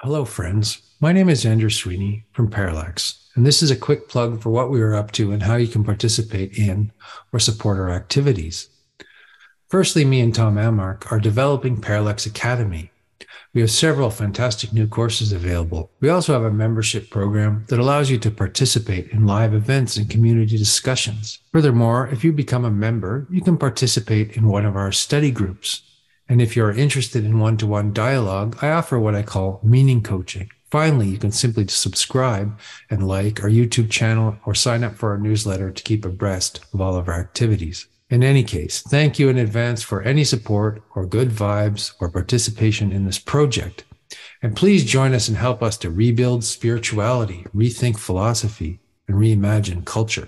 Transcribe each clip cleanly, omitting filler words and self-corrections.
Hello, friends. My name is Andrew Sweeney from Parallax, and this is a quick plug for what we are up to and how you can participate in or support our activities. Firstly, me and Tom Ammark are developing Parallax Academy. We have several fantastic new courses available. We also have a membership program that allows you to participate in live events and community discussions. Furthermore, if you become a member, you can participate in one of our study groups. And if you're interested in one-to-one dialogue, I offer what I call meaning coaching. Finally, you can simply subscribe and like our YouTube channel or sign up for our newsletter to keep abreast of all of our activities. In any case, thank you in advance for any support or good vibes or participation in this project. And please join us and help us to rebuild spirituality, rethink philosophy, and reimagine culture.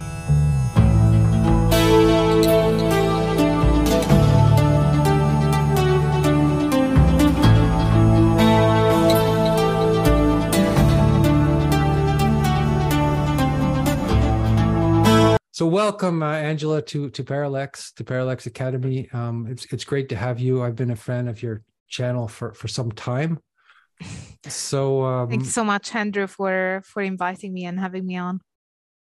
So welcome, Angela, to Parallax Academy. It's great to have you. I've been a fan of your channel for some time. So thank you so much, Andrew, for inviting me and having me on.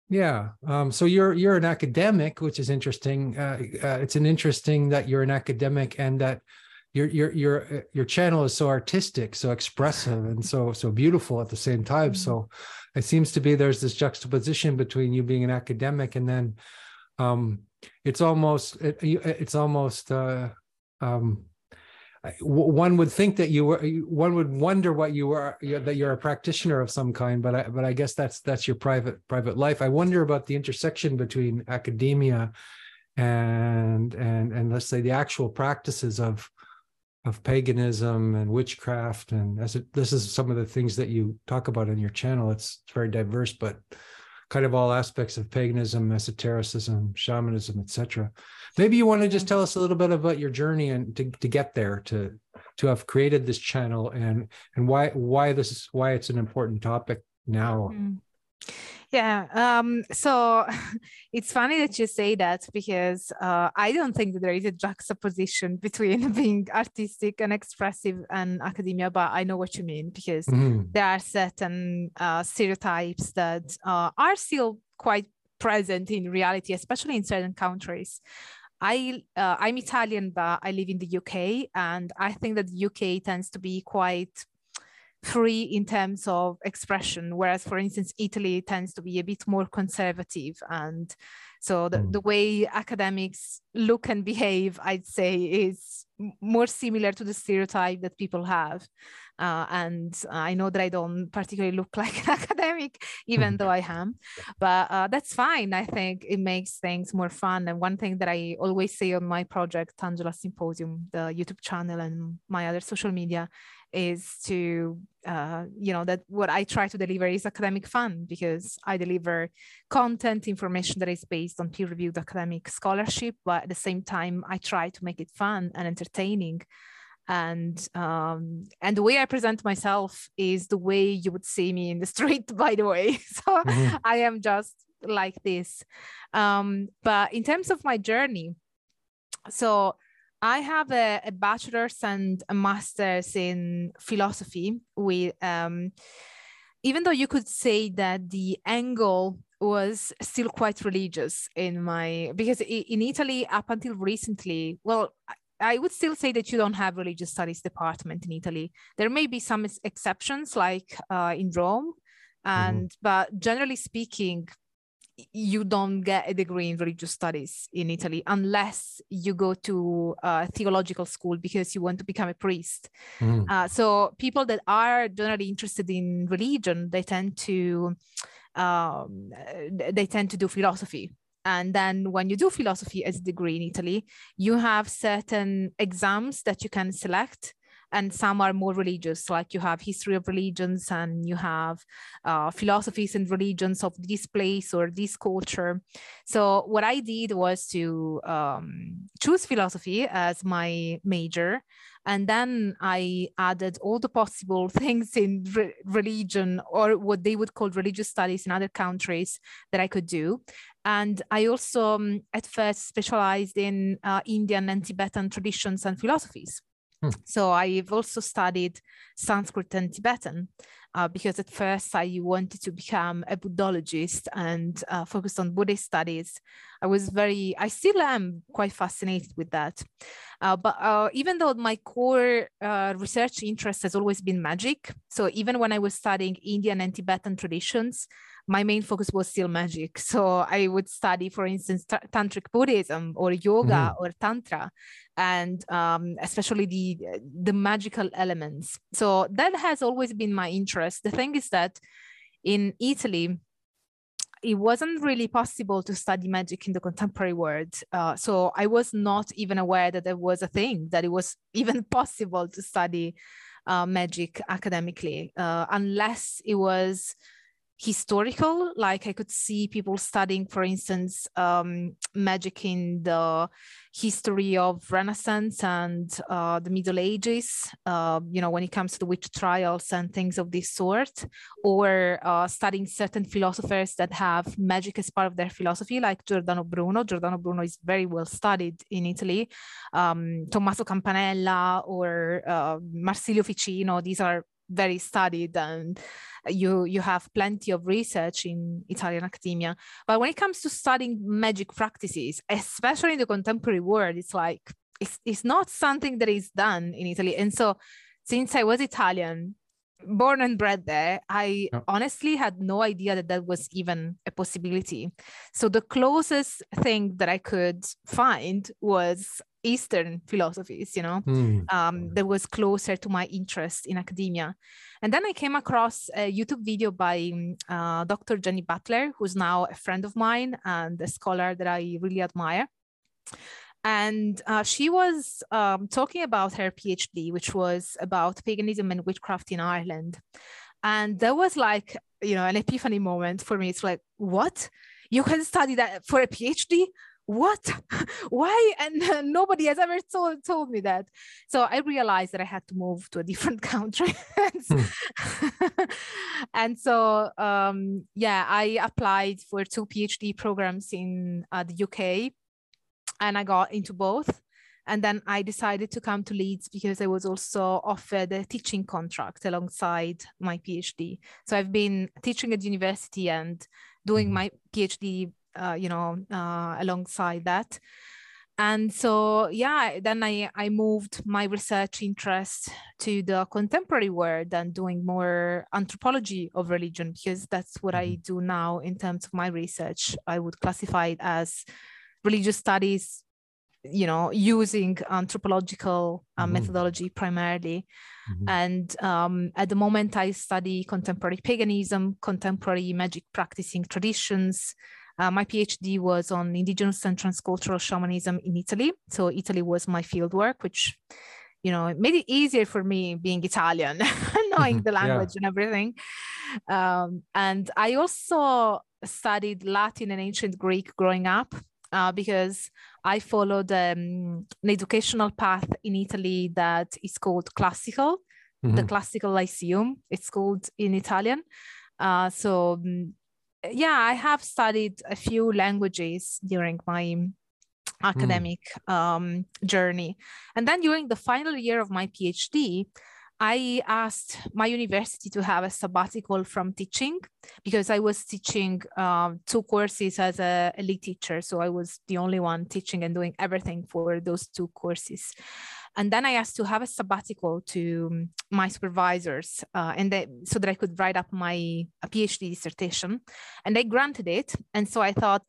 Yeah. So you're an academic, which is interesting. It's an interesting that you're an academic and that your channel is so artistic, so expressive, and so beautiful at the same time. Mm-hmm. So it seems to be there's this juxtaposition between you being an academic and then it's almost one would think that one would wonder that you're a practitioner of some kind, but I guess that's your private life. I wonder about the intersection between academia and let's say the actual practices of paganism and witchcraft, and this is some of the things that you talk about on your channel. It's very diverse, but kind of all aspects of paganism, esotericism, shamanism, etc. Maybe you want to just tell us a little bit about your journey and to get there, to have created this channel, and why it's an important topic now. Mm-hmm. Yeah, so it's funny that you say that, because I don't think that there is a juxtaposition between being artistic and expressive and academia, but I know what you mean, because there are certain stereotypes that are still quite present in reality, especially in certain countries. I'm Italian, but I live in the UK, and I think that the UK tends to be quite free in terms of expression, whereas, for instance, Italy tends to be a bit more conservative. And so the way academics look and behave, I'd say, is more similar to the stereotype that people have. And I know that I don't particularly look like an academic, even though I am, but that's fine. I think it makes things more fun. And one thing that I always say on my project, Angela Symposium, the YouTube channel, and my other social media, is to, that what I try to deliver is academic fun, because I deliver content, information that is based on peer-reviewed academic scholarship, but at the same time, I try to make it fun and entertaining. And the way I present myself is the way you would see me in the street, by the way. So I am just like this. But in terms of my journey, so I have a bachelor's and a master's in philosophy. Even though you could say that the angle was still quite religious because in Italy up until recently, well, I would still say that you don't have religious studies department in Italy. There may be some exceptions, like in Rome, but generally speaking, you don't get a degree in religious studies in Italy unless you go to a theological school because you want to become a priest. So people that are generally interested in religion, they tend to do philosophy. And then when you do philosophy as a degree in Italy, you have certain exams that you can select. And some are more religious, like you have history of religions, and you have philosophies and religions of this place or this culture. So what I did was to choose philosophy as my major. And then I added all the possible things in religion, or what they would call religious studies in other countries, that I could do. And I also at first specialized in Indian and Tibetan traditions and philosophies. So I've also studied Sanskrit and Tibetan because at first I wanted to become a Buddhologist and focused on Buddhist studies. I still am quite fascinated with that. But even though my core research interest has always been magic, so even when I was studying Indian and Tibetan traditions, my main focus was still magic. So I would study, for instance, Tantric Buddhism or yoga or Tantra, and especially the magical elements. So that has always been my interest. The thing is that in Italy, it wasn't really possible to study magic in the contemporary world. So I was not even aware that there was a thing, that it was even possible to study magic academically, unless it was historical. Like I could see people studying, for instance, magic in the history of Renaissance and the Middle Ages, you know, when it comes to the witch trials and things of this sort, or studying certain philosophers that have magic as part of their philosophy, like Giordano Bruno. Giordano Bruno is very well studied in Italy. Tommaso Campanella or Marsilio Ficino, these are very studied, and you have plenty of research in Italian academia. But when it comes to studying magic practices, especially in the contemporary world, it's like, it's not something that is done in Italy. And so since I was Italian, born and bred there, I honestly had no idea that that was even a possibility. So the closest thing that I could find was Eastern philosophies, you know, that was closer to my interest in academia. And then I came across a YouTube video by Dr. Jenny Butler, who's now a friend of mine and a scholar that I really admire. And she was talking about her PhD, which was about paganism and witchcraft in Ireland. And there was like, you know, an epiphany moment for me. It's like, what? You can study that for a PhD? What? Why? And nobody has ever told me that. So I realized that I had to move to a different country. And so, yeah, I applied for 2 PhD programs in the UK, and I got into both. And then I decided to come to Leeds because I was also offered a teaching contract alongside my PhD. So I've been teaching at university and doing my PhD alongside that. And so, yeah, then I moved my research interest to the contemporary world and doing more anthropology of religion, because that's what I do now in terms of my research. I would classify it as religious studies, you know, using anthropological methodology primarily. And at the moment I study contemporary paganism, contemporary magic practicing traditions. My PhD was on indigenous and transcultural shamanism in Italy. So Italy was my fieldwork, which, you know, it made it easier for me being Italian, knowing the language and everything. And I also studied Latin and ancient Greek growing up because I followed an educational path in Italy that is called classical, the classical lyceum, it's called in Italian. Yeah, I have studied a few languages during my academic journey. And then during the final year of my PhD, I asked my university to have a sabbatical from teaching, because I was teaching 2 courses as a lead teacher. So I was the only one teaching and doing everything for those 2 courses. And then I asked to have a sabbatical to my supervisors so that I could write up my PhD dissertation. And they granted it. And so I thought,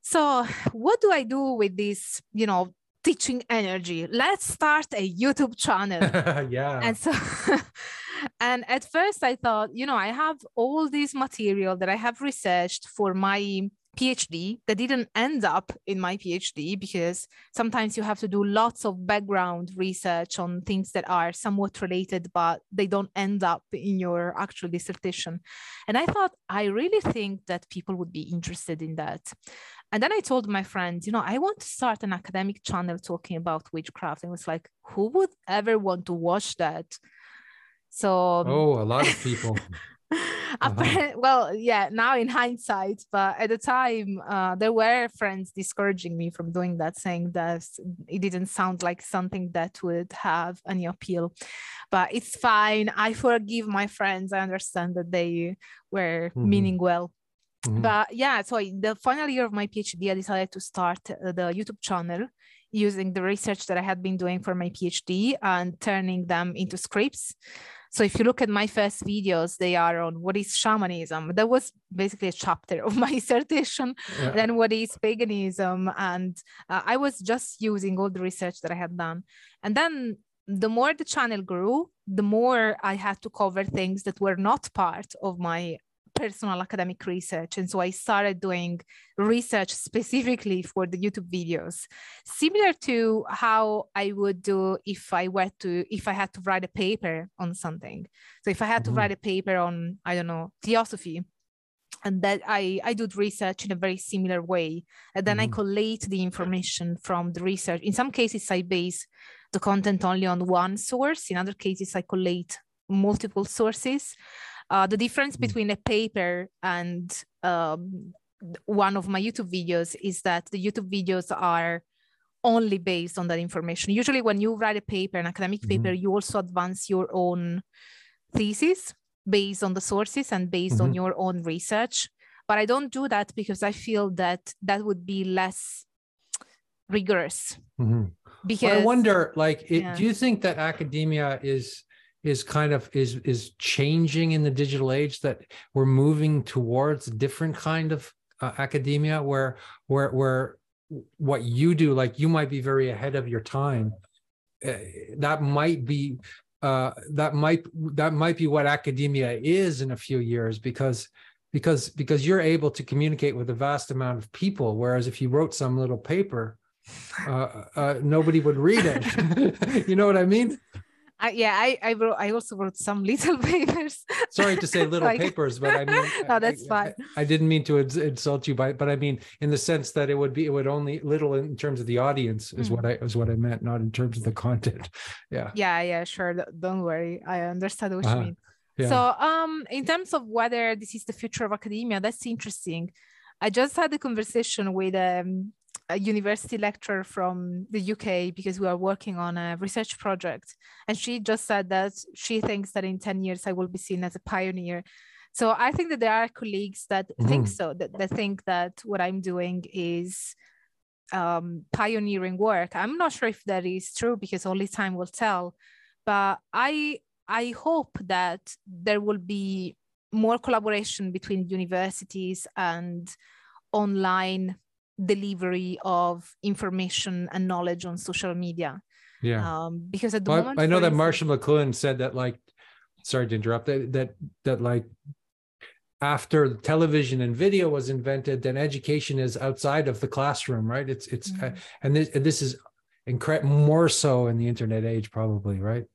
so what do I do with this, you know, teaching energy? Let's start a YouTube channel. And so, and at first I thought, you know, I have all this material that I have researched for my PhD that didn't end up in my PhD, because sometimes you have to do lots of background research on things that are somewhat related, but they don't end up in your actual dissertation. And I thought, I really think that people would be interested in that. And then I told my friend, you know, I want to start an academic channel talking about witchcraft. And it was like, who would ever want to watch that? So, oh, a lot of people. Well, yeah, now in hindsight, but at the time, there were friends discouraging me from doing that, saying that it didn't sound like something that would have any appeal. But it's fine. I forgive my friends. I understand that they were meaning well. But yeah, so in the final year of my PhD, I decided to start the YouTube channel using the research that I had been doing for my PhD and turning them into scripts. So if you look at my first videos, they are on what is shamanism. That was basically a chapter of my dissertation. Yeah. Then what is paganism? And I was just using all the research that I had done. And then the more the channel grew, the more I had to cover things that were not part of my personal academic research. And so I started doing research specifically for the YouTube videos, similar to how I would do if I had to write a paper on something. So if I had to write a paper on, I don't know, theosophy, and that I do research in a very similar way. And then I collate the information from the research. In some cases, I base the content only on one source. In other cases, I collate multiple sources. The difference between a paper and one of my YouTube videos is that the YouTube videos are only based on that information. Usually when you write a paper, an academic paper, you also advance your own thesis based on the sources and based on your own research. But I don't do that because I feel that that would be less rigorous. Because but I wonder, like, do you think that academia is changing in the digital age, that we're moving towards a different kind of academia where what you do, like you might be very ahead of your time. That might be what academia is in a few years, because you're able to communicate with a vast amount of people. Whereas if you wrote some little paper, nobody would read it. You know what I mean? I also wrote some little papers. Sorry to say little papers, but I mean, no, that's fine. I didn't mean to insult you, but I mean in the sense that it would only little in terms of the audience is what I meant, not in terms of the content. Yeah, sure. Don't worry, I understand what you mean. Yeah. So, in terms of whether this is the future of academia, that's interesting. I just had a conversation with a university lecturer from the UK because we are working on a research project. And she just said that she thinks that in 10 years I will be seen as a pioneer. So I think that there are colleagues that think so, that think that what I'm doing is pioneering work. I'm not sure if that is true because only time will tell, but I hope that there will be more collaboration between universities and online delivery of information and knowledge on social media. Because at the moment, I know that Marshall McLuhan said that, like, sorry to interrupt, that like after television and video was invented, then education is outside of the classroom, right? It's and this is more so in the internet age, probably, right?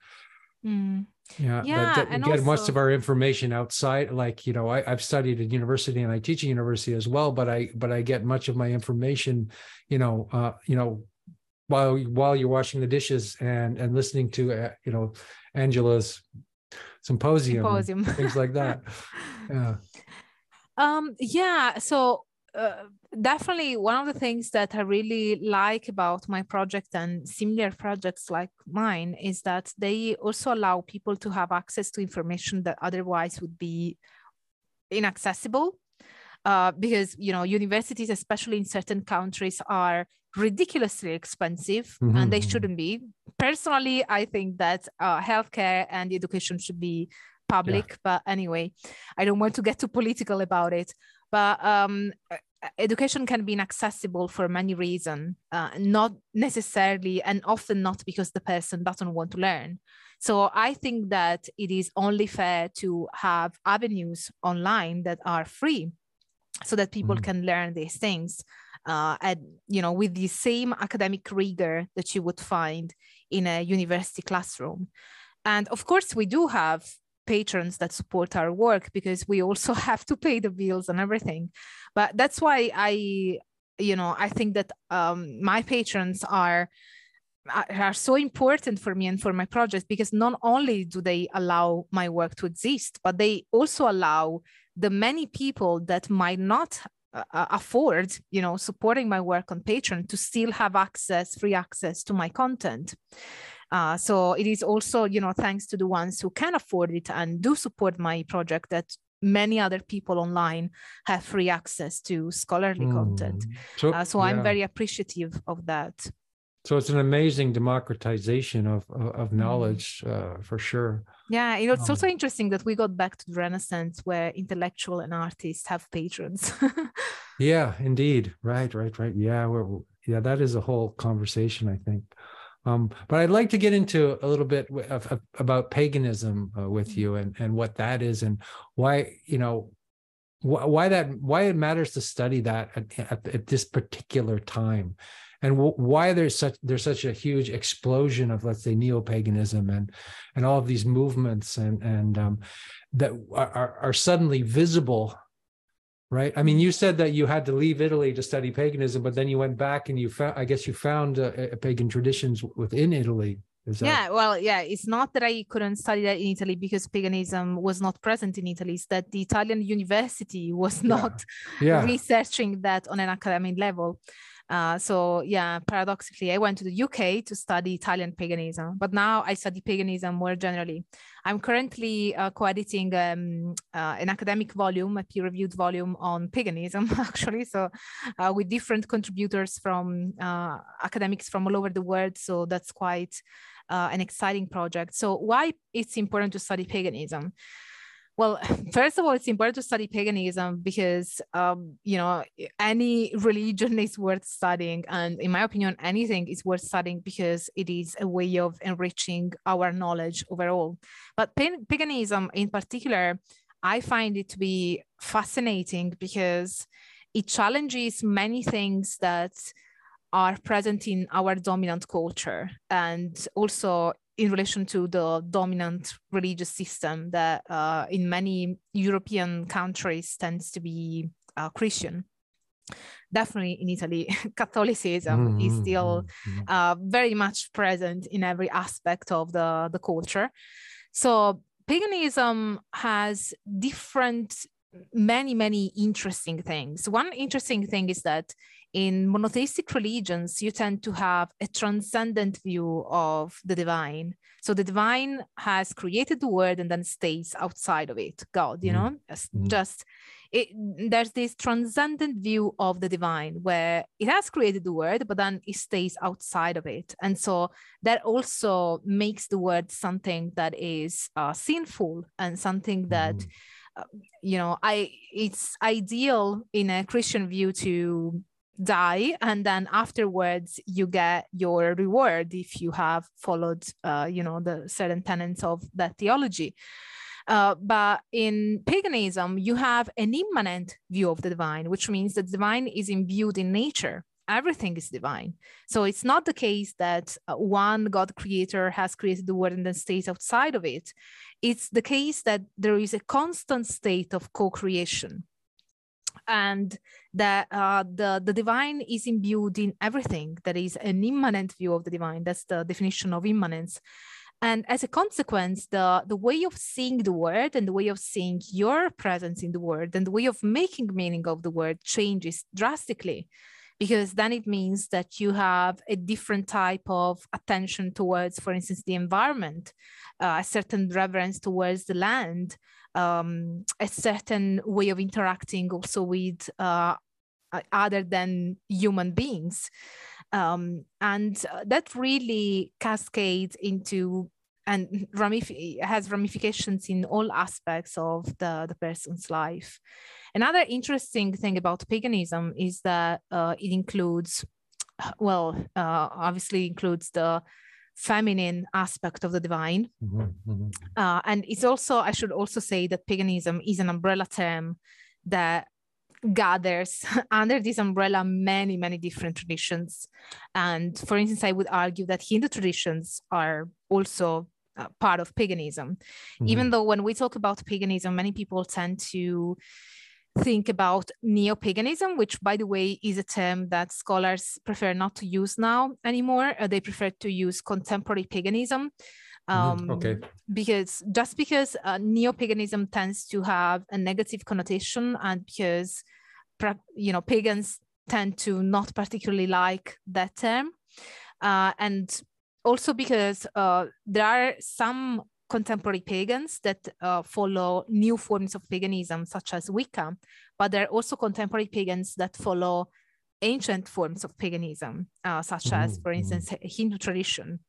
Yeah, and we get most of our information outside. Like, you know, I've studied at university and I teach at university as well, but I get much of my information, while you're washing the dishes and listening to Angela's symposium. And things like that. So definitely one of the things that I really like about my project and similar projects like mine is that they also allow people to have access to information that otherwise would be inaccessible, because, you know, universities, especially in certain countries, are ridiculously expensive and they shouldn't be. Personally, I think that healthcare and education should be public, but anyway, I don't want to get too political about it. But education can be inaccessible for many reasons, not necessarily and often not because the person doesn't want to learn. So I think that it is only fair to have avenues online that are free so that people can learn these things with the same academic rigor that you would find in a university classroom. And of course, we do have patrons that support our work because we also have to pay the bills and everything. But that's why I think that my patrons are are so important for me and for my project, because not only do they allow my work to exist, but they also allow the many people that might not afford, you know, supporting my work on Patreon to still have access, free access to my content. So it is also, you know, thanks to the ones who can afford it and do support my project that many other people online have free access to scholarly content. So I'm very appreciative of that. So it's an amazing democratization of knowledge, for sure. Yeah, you know, it's also interesting that we got back to the Renaissance where intellectual and artists have patrons. Yeah, indeed. Right. Yeah, that is a whole conversation, I think. But I'd like to get into a little bit about paganism with you and what that is and why, you know, why it matters to study that at this particular time. And why there's such a huge explosion of, let's say, neo-paganism and all of these movements and that are suddenly visible, right? I mean, you said that you had to leave Italy to study paganism, but then you went back and you found, I guess, you found pagan traditions within Italy. Yeah, well, yeah, it's not that I couldn't study that in Italy because paganism was not present in Italy. It's that the Italian university was not researching that on an academic level. So yeah, paradoxically, I went to the UK to study Italian paganism, but now I study paganism more generally. I'm currently co-editing an academic volume, a peer-reviewed volume on paganism, actually. So with different contributors from academics from all over the world. So that's quite an exciting project. So why it's important to study paganism? Well, first of all, it's important to study paganism because, you know, any religion is worth studying. And in my opinion, anything is worth studying because it is a way of enriching our knowledge overall. But paganism in particular, I find it to be fascinating because it challenges many things that are present in our dominant culture and also in relation to the dominant religious system that in many European countries tends to be Christian. Definitely in Italy, Catholicism is still very much present in every aspect of the culture. So paganism has many interesting things. One interesting thing is that in monotheistic religions, you tend to have a transcendent view of the divine. So the divine has created the world and then stays outside of it. God, you know, there's this transcendent view of the divine where it has created the world, but then it stays outside of it. And so that also makes the world something that is sinful and something that you know, it's ideal in a Christian view to die, and then afterwards you get your reward if you have followed, you know, the certain tenets of that theology. But in paganism, you have an immanent view of the divine, which means that divine is imbued in nature. Everything is divine. So it's not the case that one God creator has created the world and then stays outside of it. It's the case that there is a constant state of co-creation and that the divine is imbued in everything. That is an immanent view of the divine. That's the definition of immanence. And as a consequence, the way of seeing the world and the way of seeing your presence in the world and the way of making meaning of the world changes drastically. Because then it means that you have a different type of attention towards, for instance, the environment, a certain reverence towards the land, a certain way of interacting also with other than human beings. And that really cascades into and has ramifications in all aspects of the person's life. Another interesting thing about paganism is that it includes, obviously includes the feminine aspect of the divine. And it's also, I should also say that paganism is an umbrella term that gathers under this umbrella many different traditions. And for instance, I would argue that Hindu traditions are also part of paganism. Even though when we talk about paganism, many people tend to think about neo-paganism, which, by the way, is a term that scholars prefer not to use now anymore. They prefer to use contemporary paganism. Because neo-paganism tends to have a negative connotation, and because, you know, pagans tend to not particularly like that term. And also because there are some contemporary pagans that follow new forms of paganism, such as Wicca, but there are also contemporary pagans that follow ancient forms of paganism, such as, for instance, Hindu tradition.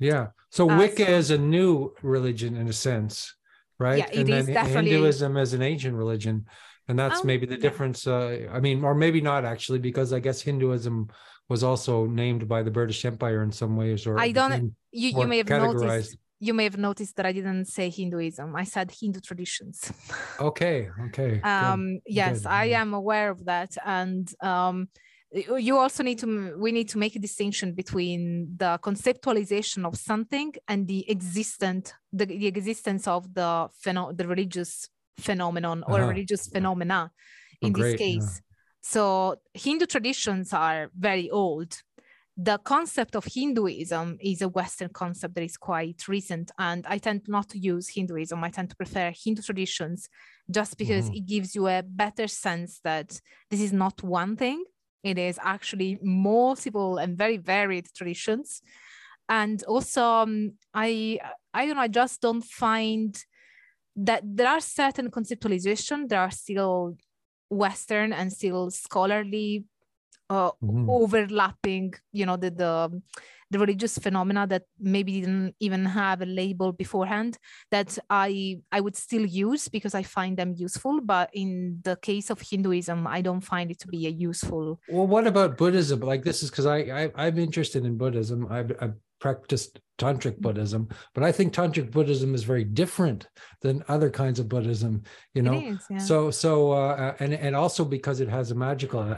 Yeah. So Wicca is a new religion in a sense, right? Yeah, and then Hinduism is an ancient religion. And that's maybe the difference. I mean, or maybe not actually, because I guess Hinduism was also named by the British Empire in some ways, or I don't, you may have noticed. You may have noticed that I didn't say Hinduism. I said Hindu traditions. Okay. Yes, I am aware of that. And you also need to, we need to make a distinction between the conceptualization of something and the existence of the religious phenomenon or religious phenomena in this case. Yeah. So Hindu traditions are very old. The concept of Hinduism is a Western concept that is quite recent, and I tend not to use Hinduism. I tend to prefer Hindu traditions just because it gives you a better sense that this is not one thing. It is actually multiple and very varied traditions. And also, I don't know, I just don't find that there are certain conceptualization. There are still Western and still scholarly overlapping, you know, the religious phenomena that maybe didn't even have a label beforehand, that I would still use because I find them useful. But in the case of Hinduism, I don't find it to be a useful. Well, what about Buddhism? Like, this is because I'm interested in Buddhism. I've practiced Tantric Buddhism, but I think Tantric Buddhism is very different than other kinds of Buddhism, you know. It is, yeah. And also because it has a magical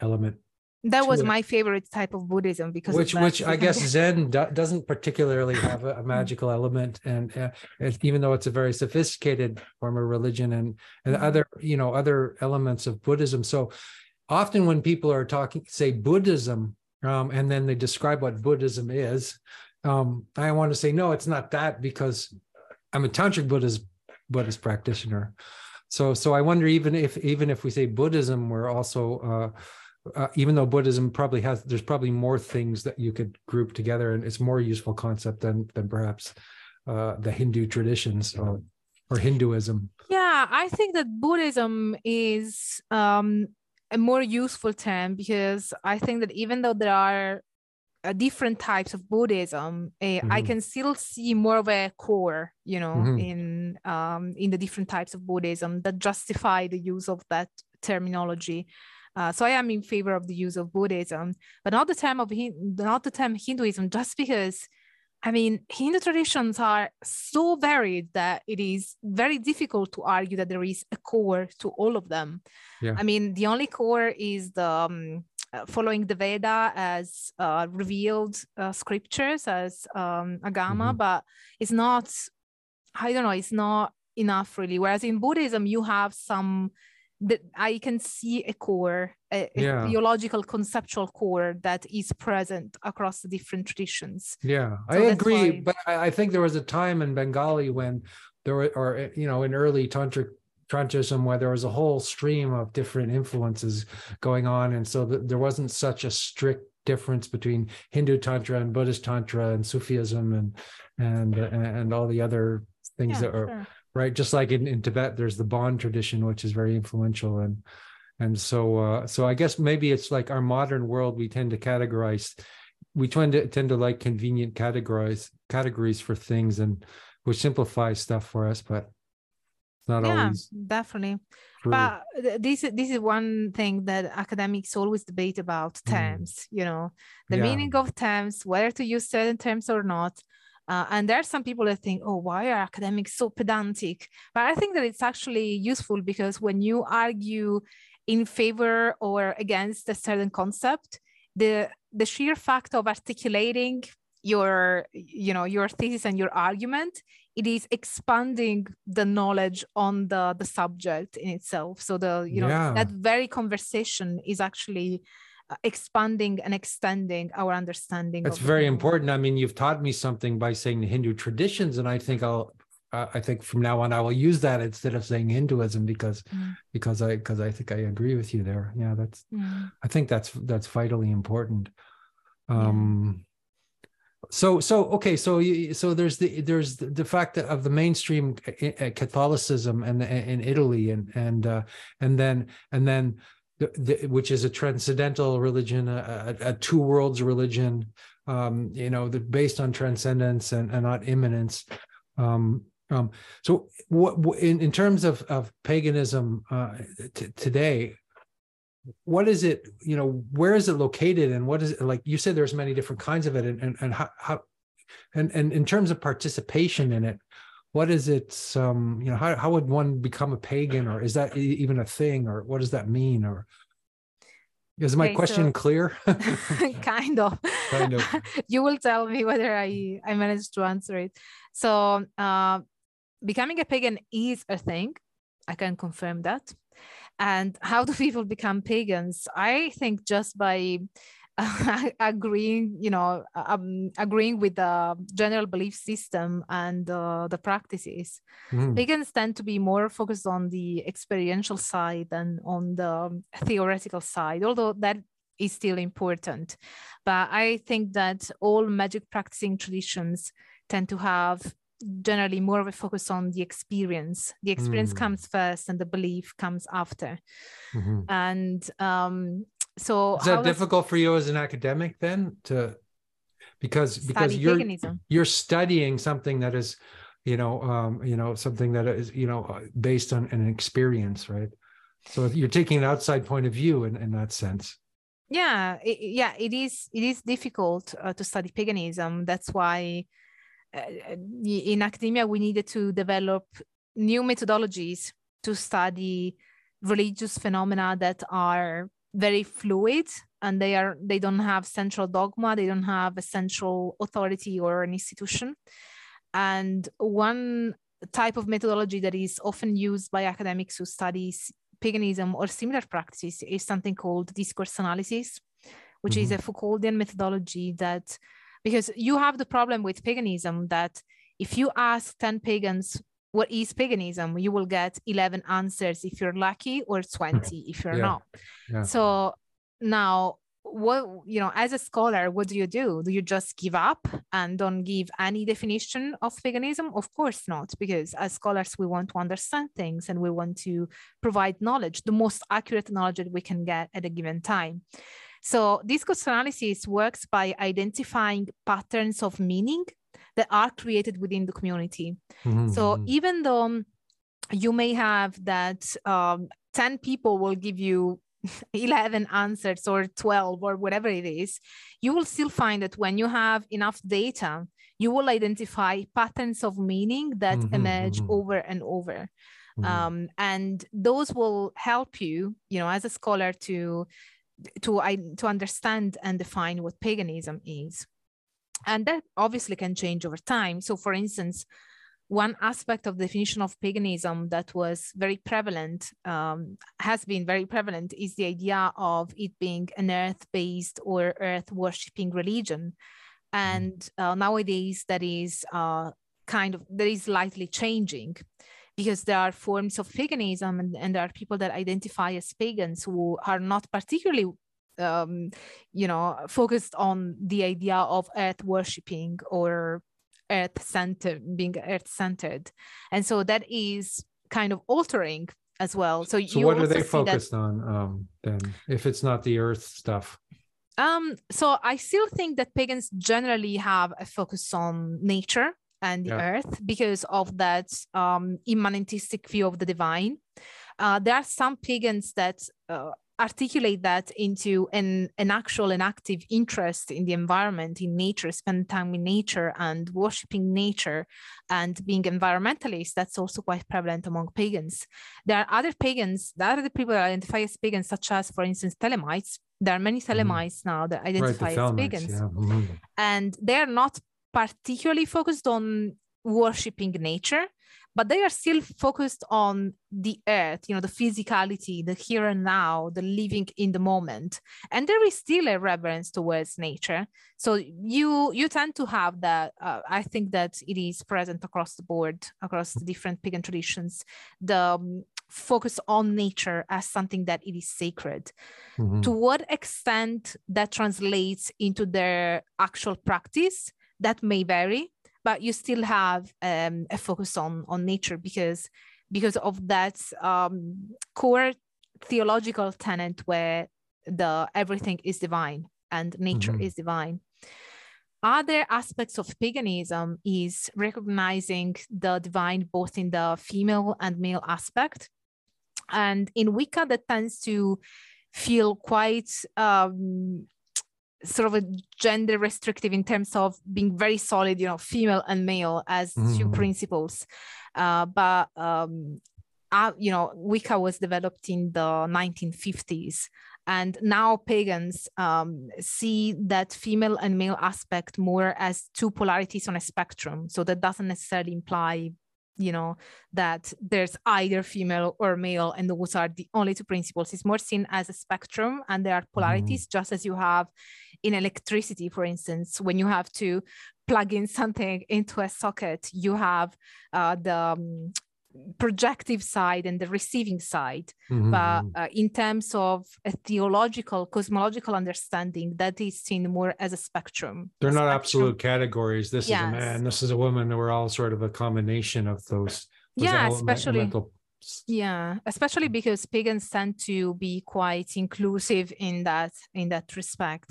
element. That was my favorite type of Buddhism, because which I guess Zen doesn't particularly have a magical element, and even though it's a very sophisticated form of religion, and other elements of Buddhism. So often when people are say Buddhism, and then they describe what Buddhism is, I want to say no, it's not that, because I'm a Tantric Buddhist practitioner. So I wonder even if we say Buddhism, we're also even though Buddhism there's probably more things that you could group together, and it's more useful concept than perhaps the Hindu traditions or Hinduism. Yeah, I think that Buddhism is a more useful term, because I think that even though there are different types of Buddhism, I can still see more of a core, you know, in the different types of Buddhism that justify the use of that terminology. So I am in favor of the use of Buddhism, but not the term Hinduism, just because, I mean, Hindu traditions are so varied that it is very difficult to argue that there is a core to all of them. Yeah. I mean, the only core is the following the Veda as revealed scriptures, as Agama, but it's not, I don't know, it's not enough really. Whereas in Buddhism, you have some... that I can see a core, a theological conceptual core that is present across the different traditions. Yeah, so I agree. But I think there was a time in Bengali when there were, or, you know, in early Tantrism, where there was a whole stream of different influences going on. And so there wasn't such a strict difference between Hindu Tantra and Buddhist Tantra and Sufism and all the other things that are... Sure. Right, just like in Tibet, there's the Bon tradition, which is very influential, and so I guess maybe it's like our modern world. We tend to categorize, we tend to like convenient categories for things, and which simplifies stuff for us, but it's not always. Yeah, definitely. True. But this is one thing that academics always debate about terms. You know, the meaning of terms, whether to use certain terms or not. And there are some people that think, oh, why are academics so pedantic? But I think that it's actually useful, because when you argue in favor or against a certain concept, the sheer fact of articulating your thesis and your argument it is expanding the knowledge on the subject in itself. So the, you know, that very conversation is actually expanding and extending our understanding. That's very important. I mean, you've taught me something by saying the Hindu traditions, and I think I'll, I think from now on I will use that instead of saying Hinduism, because I think I agree with you there. Yeah, that's I think that's vitally important. So there's the fact that of the mainstream Catholicism and in Italy and then which is a transcendental religion, a two worlds religion, you know, based on transcendence and not immanence. So what in terms of paganism today, what is it, you know, where is it located, and what is it, like you said, there's many different kinds of it, and how and in terms of participation in it, what is it, you know, how would one become a pagan, or is that even a thing, or what does that mean, or is my question clear? Kind of. You will tell me whether I managed to answer it. So becoming a pagan is a thing. I can confirm that. And how do people become pagans? I think just by agreeing with the general belief system and the practices. Pagans tend to be more focused on the experiential side than on the theoretical side, although that is still important. But I think that all magic practicing traditions tend to have generally more of a focus on the experience. The experience comes first and the belief comes after. And so is that difficult for you as an academic then to because you're studying something that is, you know, something that is, you know, based on an experience, right? So you're taking an outside point of view in that sense. Yeah, it is difficult to study paganism. That's why in academia we needed to develop new methodologies to study religious phenomena that are very fluid, and they don't have central dogma, they don't have a central authority or an institution. And one type of methodology that is often used by academics who study paganism or similar practices is something called discourse analysis, which is a Foucauldian methodology that, because you have the problem with paganism that if you ask 10 pagans, what is paganism? You will get 11 answers if you're lucky, or 20 if you're not. So now, what, you know, as a scholar, what do you do? Do you just give up and don't give any definition of paganism? Of course not, because as scholars, we want to understand things and we want to provide knowledge, the most accurate knowledge that we can get at a given time. So discourse analysis works by identifying patterns of meaning that are created within the community. So even though you may have that 10 people will give you 11 answers or 12 or whatever it is, you will still find that when you have enough data, you will identify patterns of meaning that emerge over and over. And those will help you, you know, as a scholar to understand and define what paganism is. And that obviously can change over time. So for instance, one aspect of the definition of paganism that was very prevalent, has been very prevalent, is the idea of it being an earth-based or earth-worshipping religion. And nowadays that is that is slightly changing, because there are forms of paganism and there are people that identify as pagans who are not particularly focused on the idea of earth worshipping or earth centered. And so that is kind of altering as well. So what are they focused on then, if it's not the earth stuff? So I still think that pagans generally have a focus on nature and the earth because of that immanentistic view of the divine. There are some pagans that articulate that into an actual and active interest in the environment, in nature, spend time in nature and worshiping nature and being environmentalists. That's also quite prevalent among pagans. There are other pagans, there are the people that identify as pagans, such as, for instance, Thelemites. There are many Thelemites now that identify as pagans. And they're not particularly focused on worshipping nature, but they are still focused on the earth, you know, the physicality, the here and now, the living in the moment. And there is still a reverence towards nature. So you tend to have that. I think that it is present across the board, across the different pagan traditions, the focus on nature as something that it is sacred. Mm-hmm. To what extent that translates into their actual practice, that may vary. But you still have a focus on nature because of that core theological tenet where the everything is divine and nature mm-hmm. is divine. Other aspects of paganism is recognizing the divine both in the female and male aspect. And in Wicca, that tends to feel quite... sort of a gender restrictive in terms of being very solid, you know, female and male as two principles. You know, Wicca was developed in the 1950s, and now pagans see that female and male aspect more as two polarities on a spectrum. So that doesn't necessarily imply, you know, that there's either female or male and those are the only two principles. It's more seen as a spectrum, and there are polarities, just as you have in electricity, for instance. When you have to plug in something into a socket, you have the projective side and the receiving side. But in terms of a theological, cosmological understanding, that is seen more as a spectrum. They're a not spectrum. Absolute categories. This yes. is a man, this is a woman. We're all sort of a combination of those yeah, especially because pagans tend to be quite inclusive in that respect.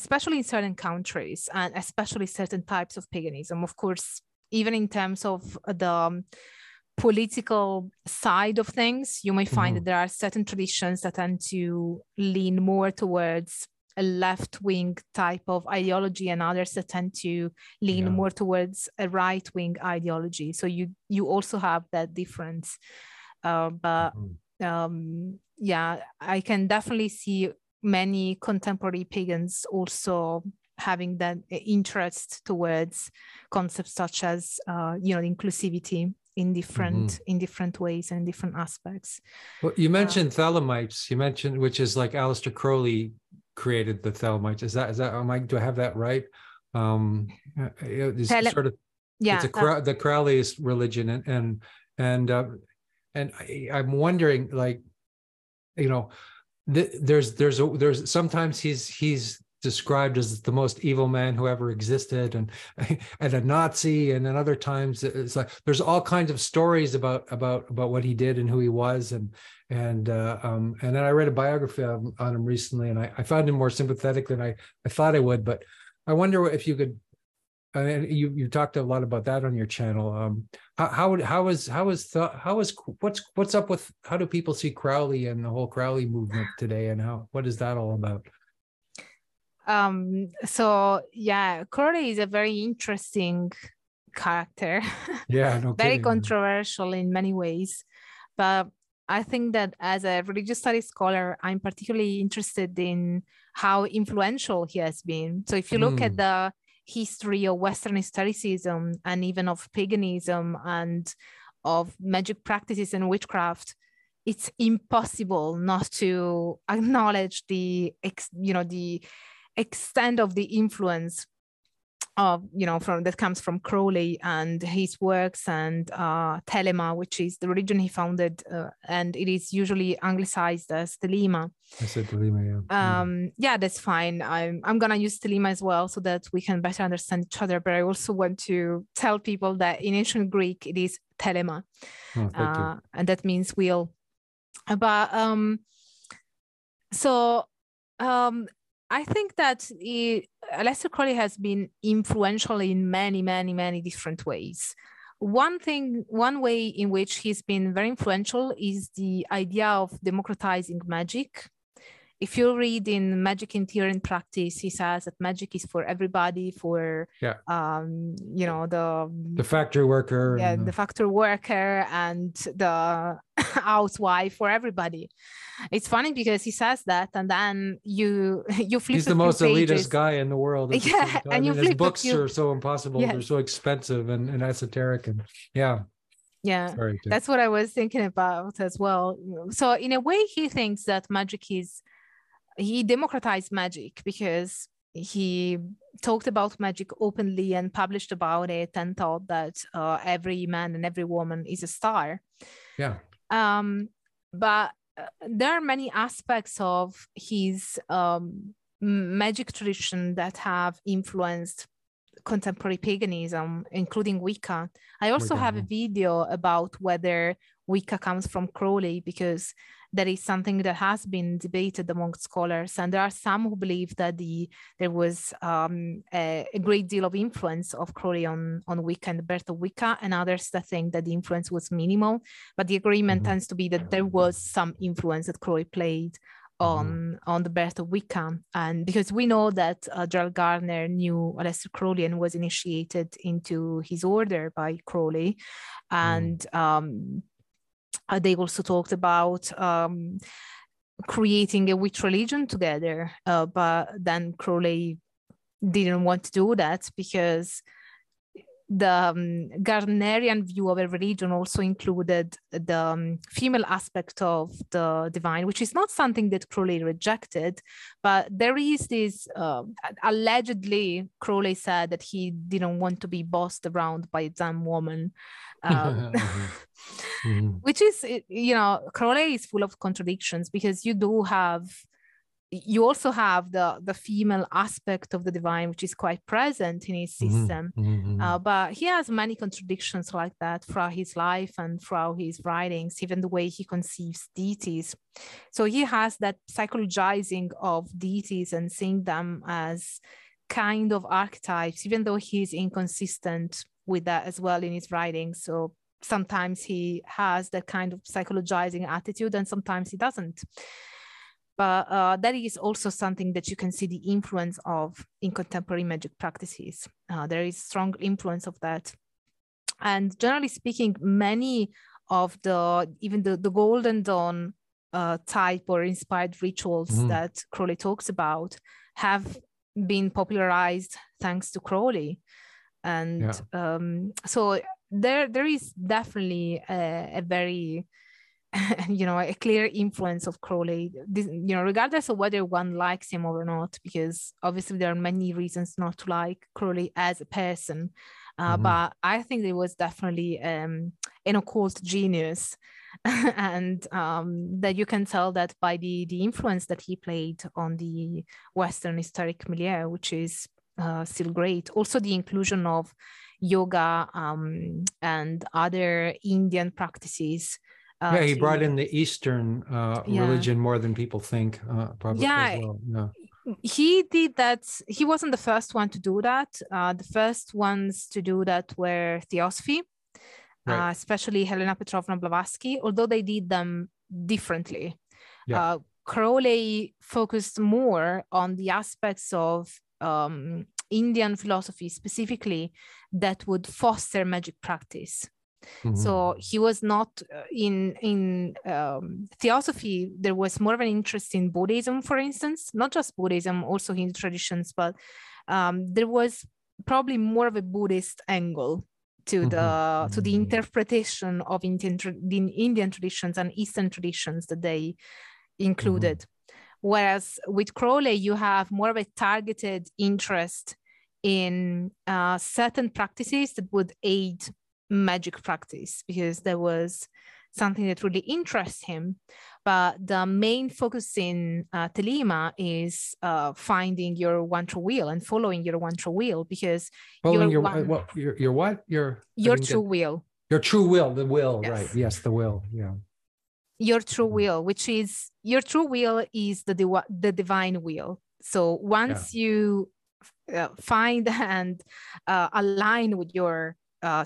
Especially in certain countries, and especially certain types of paganism, of course. Even in terms of the political side of things, you may find that there are certain traditions that tend to lean more towards a left-wing type of ideology, and others that tend to lean more towards a right-wing ideology. So you also have that difference. I can definitely see many contemporary pagans also having that interest towards concepts such as, you know, inclusivity in different ways and different aspects. Well, you mentioned Thelemites. You mentioned, which is like Aleister Crowley created the Thelemites. Is that? Do I have that right? The Crowleyist religion, and I'm wondering, like, you know, there's sometimes he's described as the most evil man who ever existed, and a Nazi, and then other times it's like there's all kinds of stories about what he did and who he was, and then I read a biography on him recently, and I found him more sympathetic than I thought I would. But I wonder if you could. I mean, you talked a lot about that on your channel. What's up with how do people see Crowley and the whole Crowley movement today, and what is that all about? Crowley is a very interesting character, very controversial in many ways, but I think that as a religious studies scholar, I'm particularly interested in how influential he has been. So if you look at the history of Western historicism, and even of paganism and of magic practices and witchcraft, it's impossible not to acknowledge the extent of the influence of, you know, from that comes from Crowley and his works, and Thelema, which is the religion he founded, and it is usually anglicized as Thelema. I said Thelema, yeah. That's fine. I'm gonna use Thelema as well so that we can better understand each other. But I also want to tell people that in ancient Greek it is Thelema, and that means wheel. But I think that Aleister Crowley has been influential in many, many, many different ways. One way in which he's been very influential is the idea of democratizing magic. if you read in Magic in Theory and Practice, he says that magic is for everybody, for you know, the factory worker, the factory worker and the housewife, for everybody. It's funny because he says that, and then you flip. He's the most elitist guy in the world. Yeah, and you flip. His books are so impossible. Yeah. They're so expensive and esoteric, and yeah. Sorry, that's what I was thinking about as well. So in a way, he thinks that magic is, he democratized magic because he talked about magic openly and published about it and thought that every man and every woman is a star. Yeah. But there are many aspects of his magic tradition that have influenced contemporary paganism, including Wicca. I also have a video about whether Wicca comes from Crowley, because that is something that has been debated among scholars, and there are some who believe that there was a great deal of influence of Crowley on Wicca and the birth of Wicca, and others that think that the influence was minimal, but the agreement tends to be that there was some influence that Crowley played on the birth of Wicca. And because we know that Gerald Gardner knew Aleister Crowley and was initiated into his order by Crowley, and they also talked about creating a witch religion together, but then Crowley didn't want to do that because the Gardnerian view of a religion also included the female aspect of the divine, which is not something that Crowley rejected, but there is this, allegedly Crowley said that he didn't want to be bossed around by a dumb woman, which is, you know, Crowley is full of contradictions, because you also have the female aspect of the divine, which is quite present in his system. But he has many contradictions like that throughout his life and throughout his writings, even the way he conceives deities. So he has that psychologizing of deities and seeing them as kind of archetypes, even though he's inconsistent with that as well in his writings. So sometimes he has that kind of psychologizing attitude and sometimes he doesn't. But that is also something that you can see the influence of in contemporary magic practices. There is strong influence of that. And generally speaking, many of even the Golden Dawn type or inspired rituals that Crowley talks about have been popularized thanks to Crowley. And so there is definitely a very... you know, a clear influence of Crowley, you know, regardless of whether one likes him or not, because obviously there are many reasons not to like Crowley as a person. But I think there was definitely an occult genius and that you can tell that by the influence that he played on the Western historic milieu, which is still great. Also the inclusion of yoga and other Indian practices. Yeah, he brought in the Eastern religion more than people think, probably. Yeah, as well. He did that. He wasn't the first one to do that. The first ones to do that were Theosophy, especially Helena Petrovna Blavatsky, although they did them differently. Crowley focused more on the aspects of Indian philosophy specifically that would foster magic practice. So he was not in Theosophy. There was more of an interest in Buddhism, for instance, not just Buddhism, also Hindu traditions, but there was probably more of a Buddhist angle to the interpretation of Indian traditions and Eastern traditions that they included. Whereas with Crowley, you have more of a targeted interest in certain practices that would aid magic practice, because there was something that really interests him. But the main focus in Thelema is finding your one true will and following your one true will, because your true will, the will, right? Yes, the will, your true will, which is the divine will. So once you find and align with your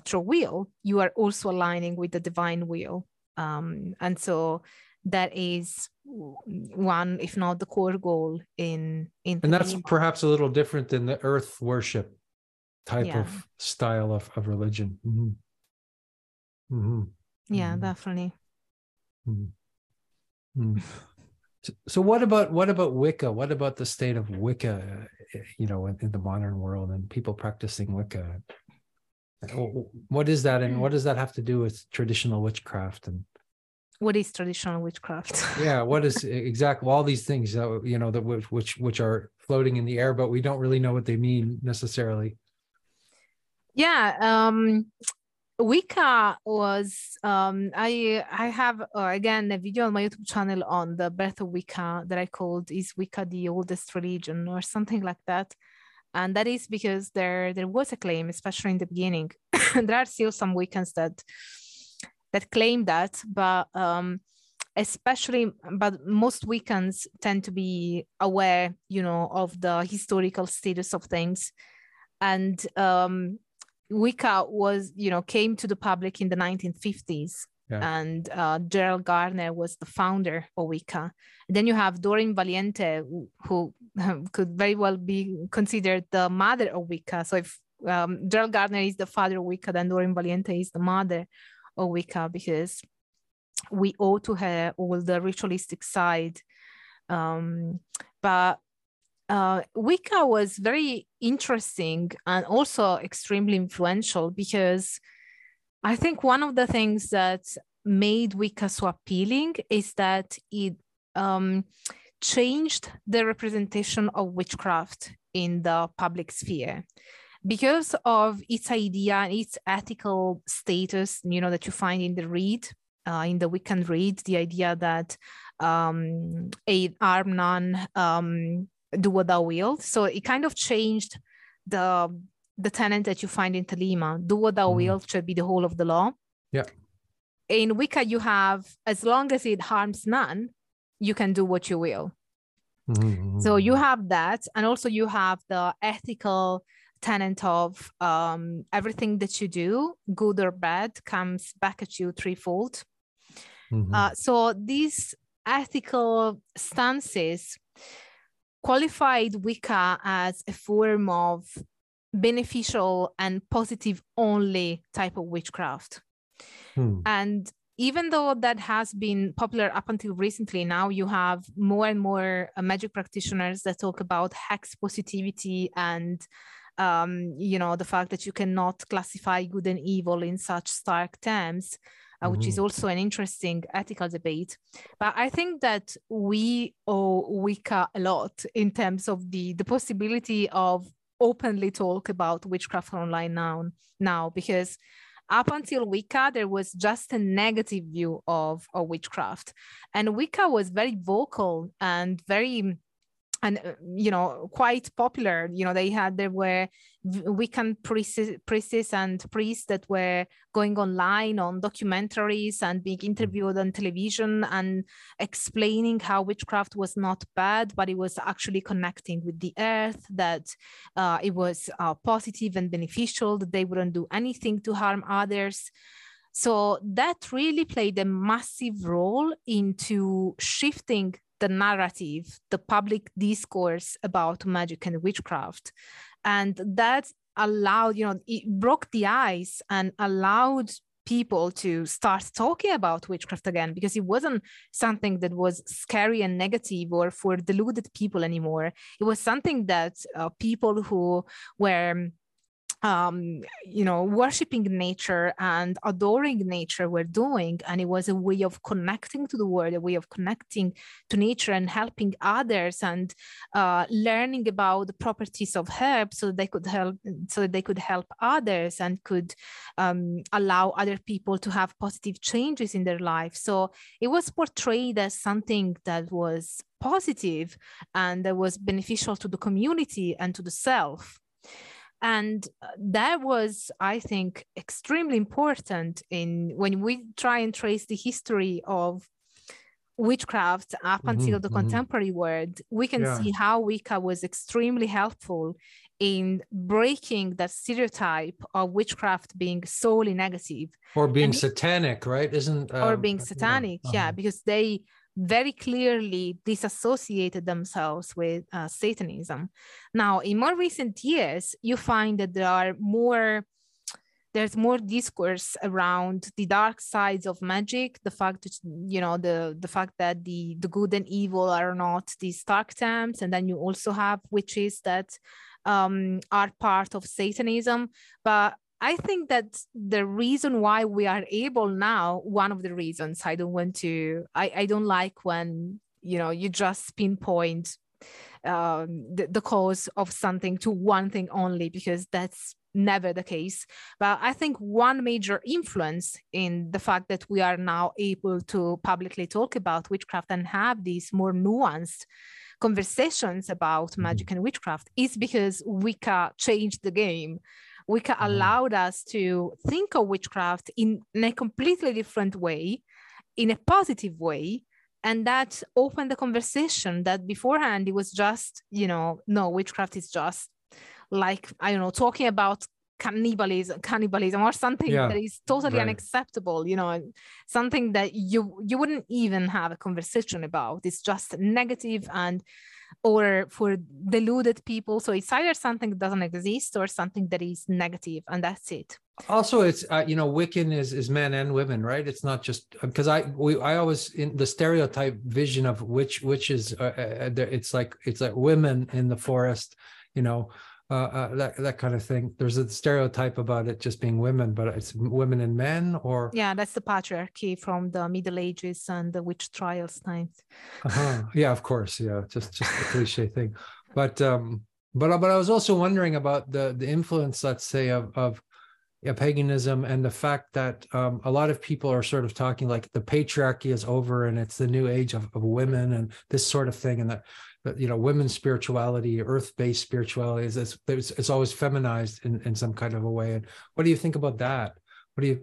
true will, you are also aligning with the divine will. And so that is one, if not the core goal in and that's perhaps a little different than the earth worship type of style of religion. Mm-hmm. Mm-hmm. Yeah, mm-hmm. Definitely. Mm-hmm. Mm-hmm. So what about Wicca? What about the state of Wicca, you know, in the modern world and people practicing Wicca? What is that, and what does that have to do with traditional witchcraft? And what is traditional witchcraft? Yeah, what is exactly all these things that, you know, that which are floating in the air, but we don't really know what they mean necessarily. Yeah, Wicca was, I have, again, a video on my YouTube channel on the birth of Wicca that I called, is Wicca the oldest religion, or something like that. And that is because there was a claim, especially in the beginning. There are still some Wiccans that claim that, but most Wiccans tend to be aware, you know, of the historical status of things. And Wicca was, you know, came to the public in the 1950s, and Gerald Gardner was the founder of Wicca. And then you have Doreen Valiente, who could very well be considered the mother of Wicca. So if Gerald Gardner is the father of Wicca, then Doreen Valiente is the mother of Wicca, because we owe to her all the ritualistic side. But Wicca was very interesting and also extremely influential, because I think one of the things that made Wicca so appealing is that it changed the representation of witchcraft in the public sphere. Because of its idea and its ethical status, you know, that you find in the Read, in the Wiccan Read, the idea that aid harm none, do what thou wilt. So it kind of changed the tenet that you find in Thelema, do what thou wilt shall be the whole of the law. Yeah. In Wicca, you have, as long as it harms none, you can do what you will. Mm-hmm. So you have that, and also you have the ethical tenet of everything that you do, good or bad, comes back at you threefold. Mm-hmm. So these ethical stances qualified Wicca as a form of beneficial and positive only type of witchcraft. And even though that has been popular up until recently, now you have more and more magic practitioners that talk about hex positivity and you know, the fact that you cannot classify good and evil in such stark terms, which is also an interesting ethical debate. But I think that we owe Wicca a lot in terms of the possibility of openly talk about witchcraft online now, because up until Wicca, there was just a negative view of witchcraft. And Wicca was very vocal and very... and, you know, quite popular. You know, there were Wiccan priests and priests that were going online on documentaries and being interviewed on television and explaining how witchcraft was not bad, but it was actually connecting with the earth, that it was positive and beneficial, that they wouldn't do anything to harm others. So that really played a massive role into shifting the narrative, the public discourse about magic and witchcraft. And that allowed, you know, it broke the ice and allowed people to start talking about witchcraft again, because it wasn't something that was scary and negative or for deluded people anymore. It was something that people who were you know, worshiping nature and adoring nature were doing. And it was a way of connecting to the world, a way of connecting to nature and helping others, and learning about the properties of herbs so that they could help others and could allow other people to have positive changes in their life. So it was portrayed as something that was positive and that was beneficial to the community and to the self. And that was, I think, extremely important when we try and trace the history of witchcraft up until the contemporary world. We can see how Wicca was extremely helpful in breaking that stereotype of witchcraft being solely negative or being satanic, right? Isn't or being satanic, yeah, because they very clearly disassociated themselves with Satanism. Now, in more recent years, you find that there are more. There's more discourse around the dark sides of magic, the fact that, you know, the fact that the good and evil are not these stark terms. And then you also have witches that are part of Satanism. But I think that the reason why we are able now, one of the reasons I don't want to, I don't like when, you know, you just pinpoint the cause of something to one thing only, because that's never the case. But I think one major influence in the fact that we are now able to publicly talk about witchcraft and have these more nuanced conversations about magic and witchcraft is because Wicca changed the game. Wicca allowed us to think of witchcraft in a completely different way, in a positive way, and that opened the conversation that beforehand it was just, you know, no, witchcraft is just like, I don't know, talking about cannibalism or something that is totally unacceptable, you know, something that you wouldn't even have a conversation about. It's just negative and or for deluded people. So it's either something that doesn't exist or something that is negative, and that's it. Also, it's you know, Wiccan is men and women, right? It's not just because I always in the stereotype vision of witches, it's like women in the forest, you know, that kind of thing. There's a stereotype about it just being women, but it's women and men, or yeah, that's the patriarchy from the Middle Ages and the witch trials times. Yeah, of course, yeah, just a cliche thing. But I was also wondering about the influence, let's say, of paganism and the fact that a lot of people are sort of talking like the patriarchy is over and it's the new age of women and this sort of thing, and that, you know, women's spirituality, earth-based spirituality, it's always feminized in some kind of a way. And what do you think about that? What do you?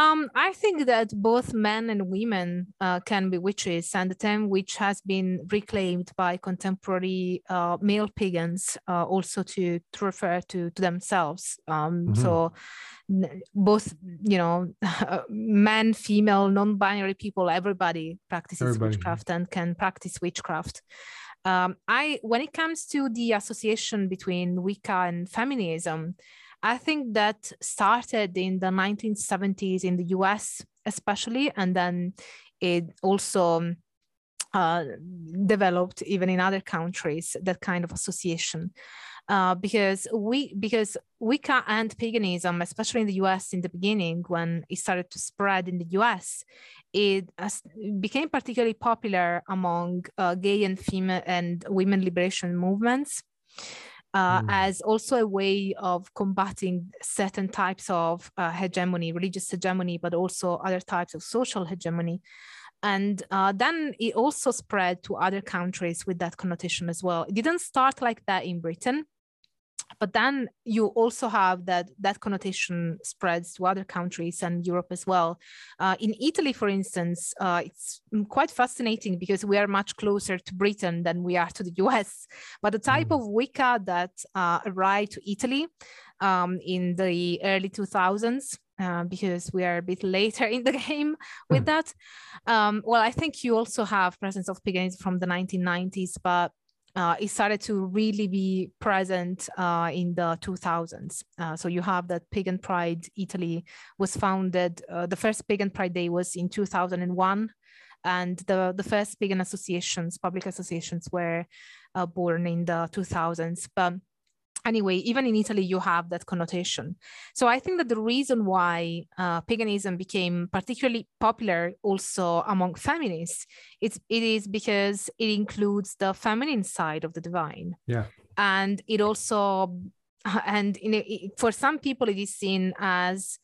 I think that both men and women can be witches, and the term witch has been reclaimed by contemporary male pagans also to refer to themselves. So both, you know, men, female, non-binary people, everybody practices witchcraft and can practice witchcraft. When it comes to the association between Wicca and feminism, I think that started in the 1970s in the US especially, and then it also developed even in other countries, that kind of association. Because Wicca and paganism, especially in the US in the beginning, when it started to spread in the US, it became particularly popular among gay and female and women liberation movements. As also a way of combating certain types of hegemony, religious hegemony, but also other types of social hegemony. And then it also spread to other countries with that connotation as well. It didn't start like that in Britain, but then you also have that connotation spreads to other countries and Europe as well. In Italy, for instance, it's quite fascinating because we are much closer to Britain than we are to the US. But the type of Wicca that arrived to Italy in the early 2000s, because we are a bit later in the game with that. Well, I think you also have presence of paganism from the 1990s, but it started to really be present in the 2000s. So you have that Pagan Pride. Italy was founded. The first Pagan Pride Day was in 2001, and the first pagan associations, public associations, were born in the 2000s. But anyway, even in Italy, you have that connotation. So I think that the reason why paganism became particularly popular also among feminists, it is because it includes the feminine side of the divine. Yeah. And it also, for some people, it is seen as,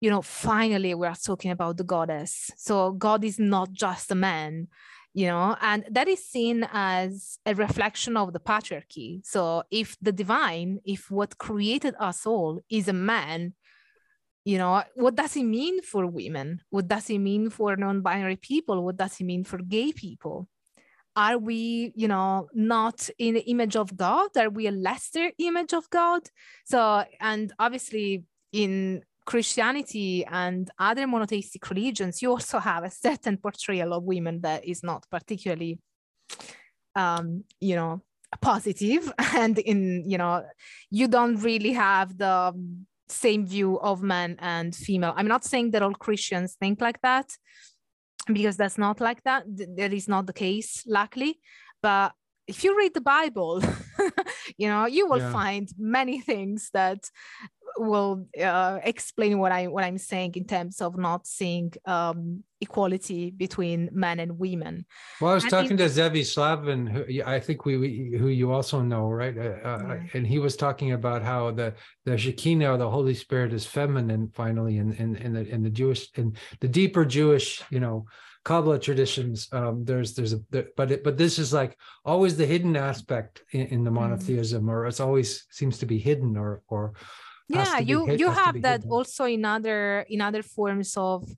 you know, finally we are talking about the goddess. So God is not just a man. You know, and that is seen as a reflection of the patriarchy. So if the divine, if what created us all is a man, you know, what does it mean for women? What does it mean for non-binary people? What does it mean for gay people? Are we, you know, not in the image of God? Are we a lesser image of God? So, and obviously in Christianity and other monotheistic religions, you also have a certain portrayal of women that is not particularly, you know, positive. And in, you know, you don't really have the same view of man and female. I'm not saying that all Christians think like that, because that's not like that. That is not the case, luckily. But if you read the Bible, you know, you will find many things that will explain what I'm saying in terms of not seeing equality between men and women. Well, I was talking to Zevi Slavin, who I think who you also know, right? And he was talking about how the Shekinah, the Holy Spirit, is feminine finally in the Jewish, in the deeper Jewish, you know, Kabbalah traditions. But this is like always the hidden aspect in the monotheism, or it's always seems to be hidden, or yeah, you have that also in other forms of,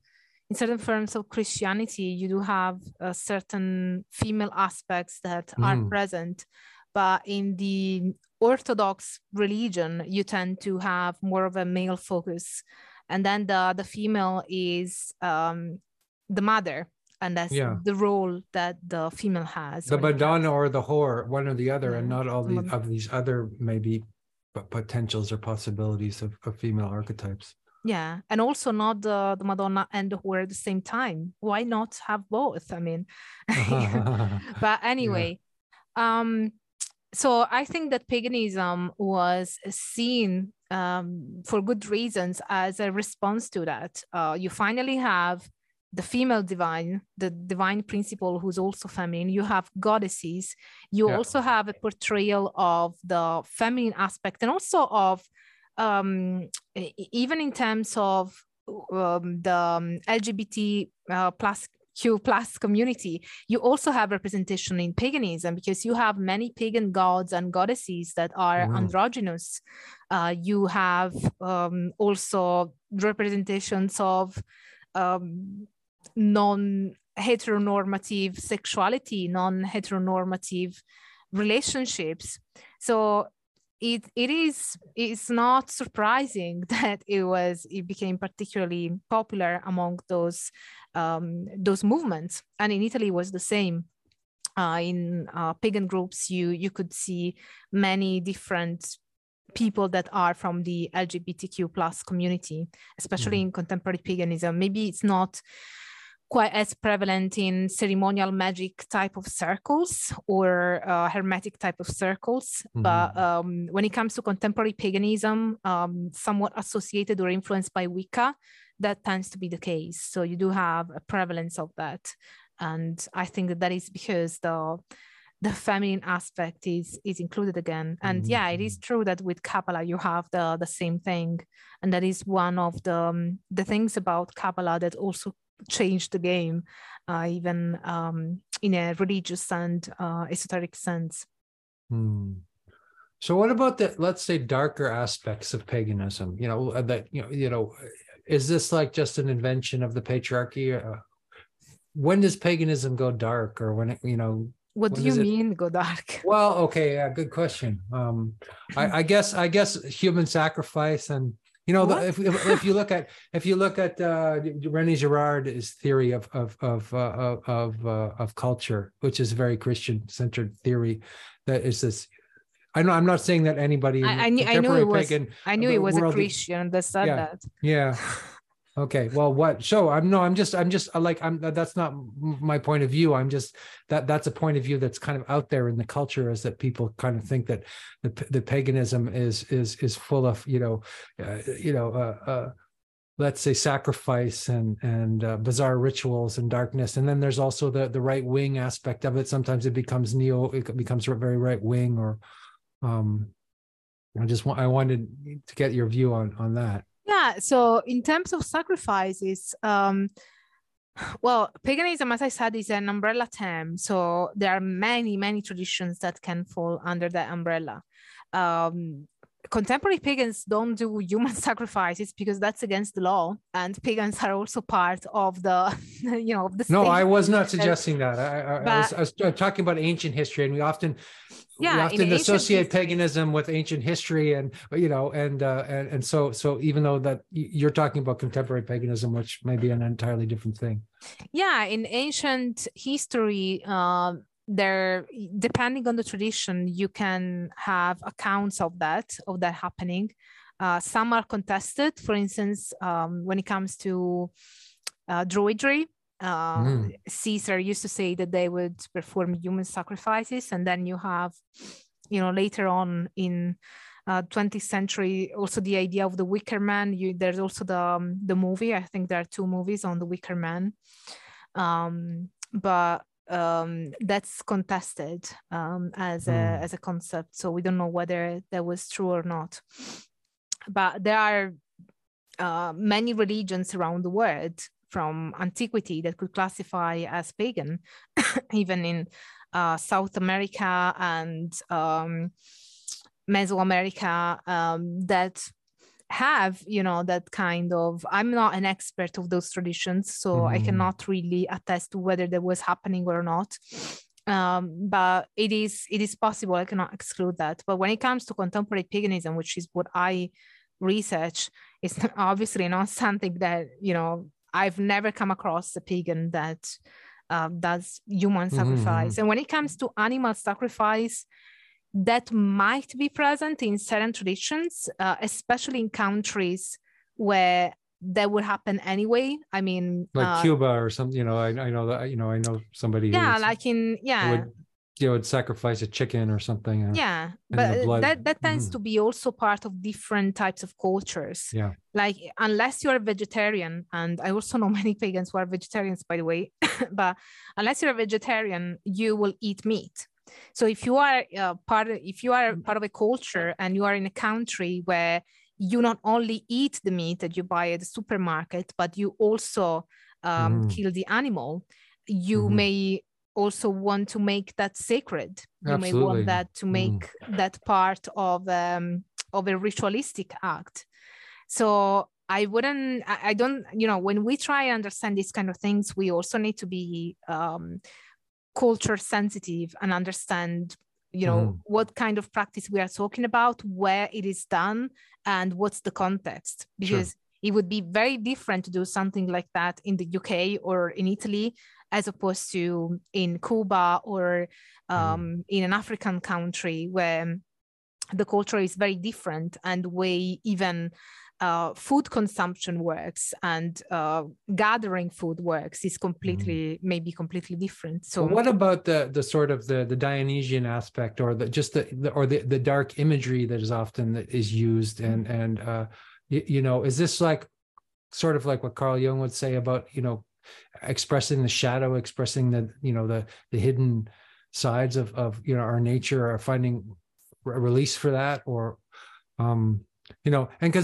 in certain forms of Christianity, you do have certain female aspects that are present, but in the Orthodox religion, you tend to have more of a male focus, and then the female is the mother, and that's the role that the female has. The Madonna or the whore, one or the other, and not all these other maybe potentials or possibilities of female archetypes. Yeah, and also not the Madonna and the whore at the same time. Why not have both? I mean, but anyway, so I think that paganism was seen for good reasons as a response to that. You finally have the female divine, the divine principle who's also feminine. You have goddesses. You also have a portrayal of the feminine aspect, and also of even in terms of the LGBT LGBTQ+ community, you also have representation in paganism, because you have many pagan gods and goddesses that are androgynous. You have also representations of non-heteronormative sexuality, non-heteronormative relationships. So it's not surprising that it became particularly popular among those movements. And in Italy it was the same. In pagan groups, you could see many different people that are from the LGBTQ+ community, especially in contemporary paganism. Maybe it's not quite as prevalent in ceremonial magic type of circles or hermetic type of circles. But when it comes to contemporary paganism, somewhat associated or influenced by Wicca, that tends to be the case. So you do have a prevalence of that. And I think that is because the feminine aspect is included again. And yeah, it is true that with Kabbalah, you have the same thing. And that is one of the things about Kabbalah that also changed the game, even in a religious and esoteric sense. So what about the, let's say, darker aspects of paganism? You know, that, you know, is this like just an invention of the patriarchy? When does paganism go dark, or when, you know, what do you mean go dark? Well, okay, yeah, good question. I guess human sacrifice, and you know, if you look at René Girard's theory of culture, which is a very Christian-centered theory, that is this. I know I'm not saying that anybody. I knew it was a Christian that said that. Yeah. Okay. Well, what? So I'm just that's not my point of view. I'm just, that's a point of view that's kind of out there in the culture, is that people kind of think that the paganism is full of, let's say, sacrifice and bizarre rituals and darkness. And then there's also the right wing aspect of it. Sometimes it becomes very right wing, or I wanted to get your view on that. Yeah, so in terms of sacrifices, well, paganism, as I said, is an umbrella term. So there are many, many traditions that can fall under that umbrella. contemporary pagans don't do human sacrifices because that's against the law, and pagans are also part of the, you know, the state. No, I was not suggesting that. I was talking about ancient history, and we often associate paganism with ancient history, and you know, and so even though that you're talking about contemporary paganism, which may be an entirely different thing. Yeah, in ancient history, there, depending on the tradition, you can have accounts of that happening. Some are contested. For instance, when it comes to Druidry, Caesar used to say that they would perform human sacrifices, and then you have, you know, later on in 20th century, also the idea of the Wicker Man. There's also the movie. I think there are two movies on the Wicker Man, but that's contested as a concept, so we don't know whether that was true or not. But there are many religions around the world from antiquity that could classify as pagan, even in South America and Mesoamerica, that have, you know, that kind of, I'm not an expert of those traditions, so I cannot really attest to whether that was happening or not, but it is possible. I cannot exclude that. But when it comes to contemporary paganism, which is what I research, it's obviously not something that, you know, I've never come across a pagan that does human sacrifice. And when it comes to animal sacrifice, that might be present in certain traditions, especially in countries where that would happen anyway. I mean, like Cuba or something. You know, I know that. You know, I know somebody. Yeah, would sacrifice a chicken or something. Yeah, but that tends to be also part of different types of cultures. Yeah, like unless you're a vegetarian, and I also know many pagans who are vegetarians, by the way. But unless you're a vegetarian, you will eat meat. So if you are part of a culture, and you are in a country where you not only eat the meat that you buy at the supermarket, but you also kill the animal, you may also want to make that sacred. Absolutely. You may want that to make that part of a ritualistic act. So I don't, you know, when we try and understand these kind of things, we also need to be culture sensitive and understand, you know, what kind of practice we are talking about, where it is done, and what's the context. Because it would be very different to do something like that in the UK or in Italy, as opposed to in Cuba or in an African country where the culture is very different, and way even food consumption works, and gathering food works is completely different. So what about the sort of the Dionysian aspect, or the dark imagery that is often used, you know, is this like sort of like what Carl Jung would say about, you know, expressing the shadow, expressing the, you know, the hidden sides of, you know, our nature, or finding a release for that, or you know, and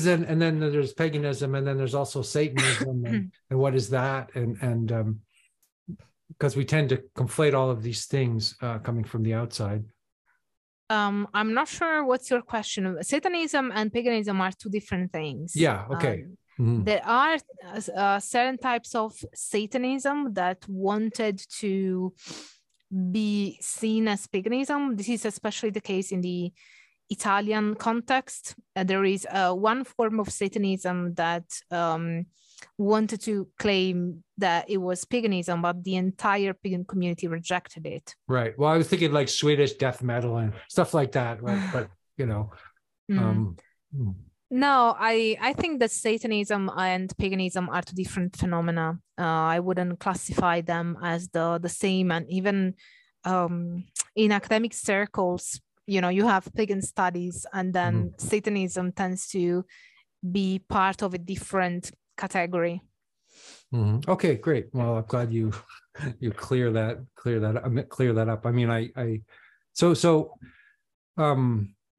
then there's paganism, and then there's also Satanism, and what is that? And because we tend to conflate all of these things coming from the outside. I'm not sure what's your question. Satanism and paganism are two different things. Yeah. Okay. There are certain types of Satanism that wanted to be seen as paganism. This is especially the case in the Italian context. There is one form of Satanism that wanted to claim that it was paganism, but the entire pagan community rejected it. Right. Well, I was thinking like Swedish death metal and stuff like that, right? But you know. No, I think that Satanism and paganism are two different phenomena. I wouldn't classify them as the same. And even in academic circles, you know, you have pagan studies, and then Satanism tends to be part of a different category. Okay, great. Well, I'm glad you clear that up. I mean,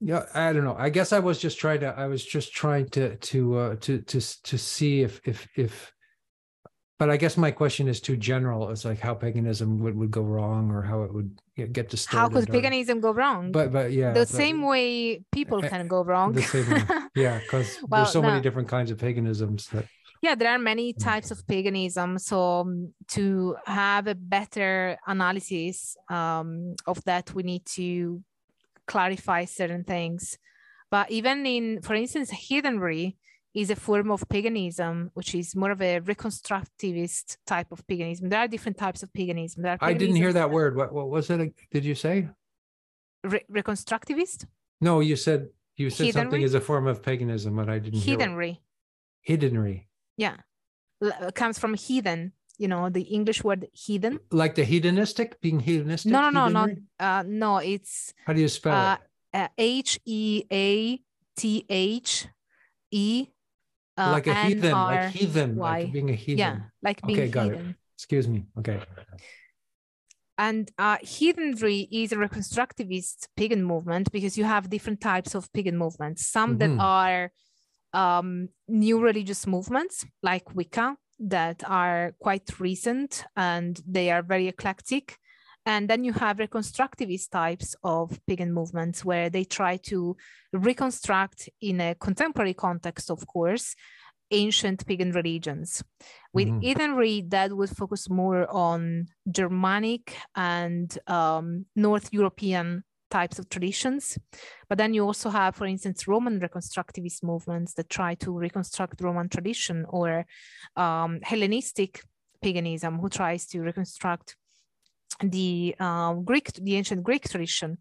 yeah, I don't know. I guess I was just trying to see if But I guess my question is too general. It's like how paganism would go wrong, or how it would get distorted. How could paganism go wrong? But yeah, the same way people can go wrong. The same way. Yeah, because well, there's so many different kinds of paganisms. That... Yeah, there are many types of paganism. So to have a better analysis of that, we need to clarify certain things. But even in, for instance, Heathenry is a form of paganism, which is more of a reconstructivist type of paganism. There are different types of paganism. I didn't hear that word. What was it? Did you say? Reconstructivist? No, you said Heathenry? Something is a form of paganism, but I didn't hear. Heathenry. Heathenry. Yeah. It comes from heathen, you know, the English word heathen. Like the hedonistic, being hedonistic? No, it's... How do you spell it? H-E-A-T-H-E. Like a heathen, like heathen, like being a heathen. Yeah, like being heathen. Excuse me. Okay. And heathenry is a reconstructivist pagan movement, because you have different types of pagan movements. Some that are new religious movements like Wicca that are quite recent and they are very eclectic. And then you have reconstructivist types of pagan movements where they try to reconstruct in a contemporary context, of course, ancient pagan religions. With Heathenry, that would focus more on Germanic and North European types of traditions. But then you also have, for instance, Roman reconstructivist movements that try to reconstruct Roman tradition, or Hellenistic paganism, who tries to reconstruct the ancient Greek tradition.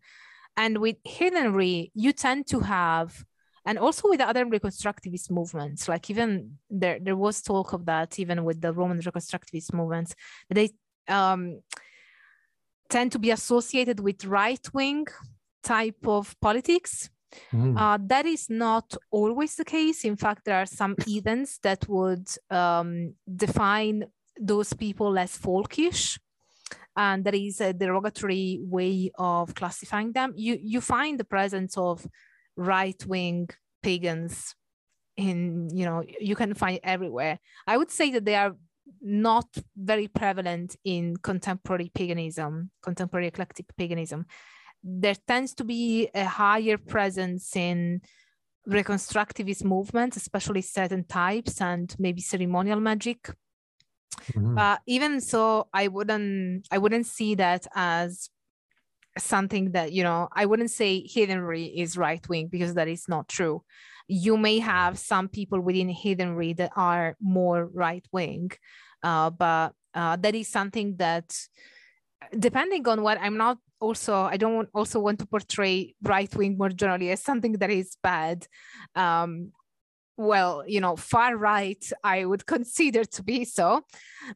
And with Heathenry, you tend to have, and also with other reconstructivist movements, like even there was talk of that, even with the Roman reconstructivist movements, they tend to be associated with right-wing type of politics. That is not always the case. In fact, there are some heathens that would define those people as folkish. And there is a derogatory way of classifying them. You find the presence of right-wing pagans in, you know, you can find everywhere. I would say that they are not very prevalent in contemporary paganism, contemporary eclectic paganism. There tends to be a higher presence in reconstructivist movements, especially certain types and maybe ceremonial magic. But even so, I wouldn't see that as something that, you know, I wouldn't say Heathenry is right wing, because that is not true. You may have some people within Heathenry that are more right wing, but that is something that, depending on what, I don't want to portray right wing more generally as something that is bad. Well, you know, far right, I would consider to be so,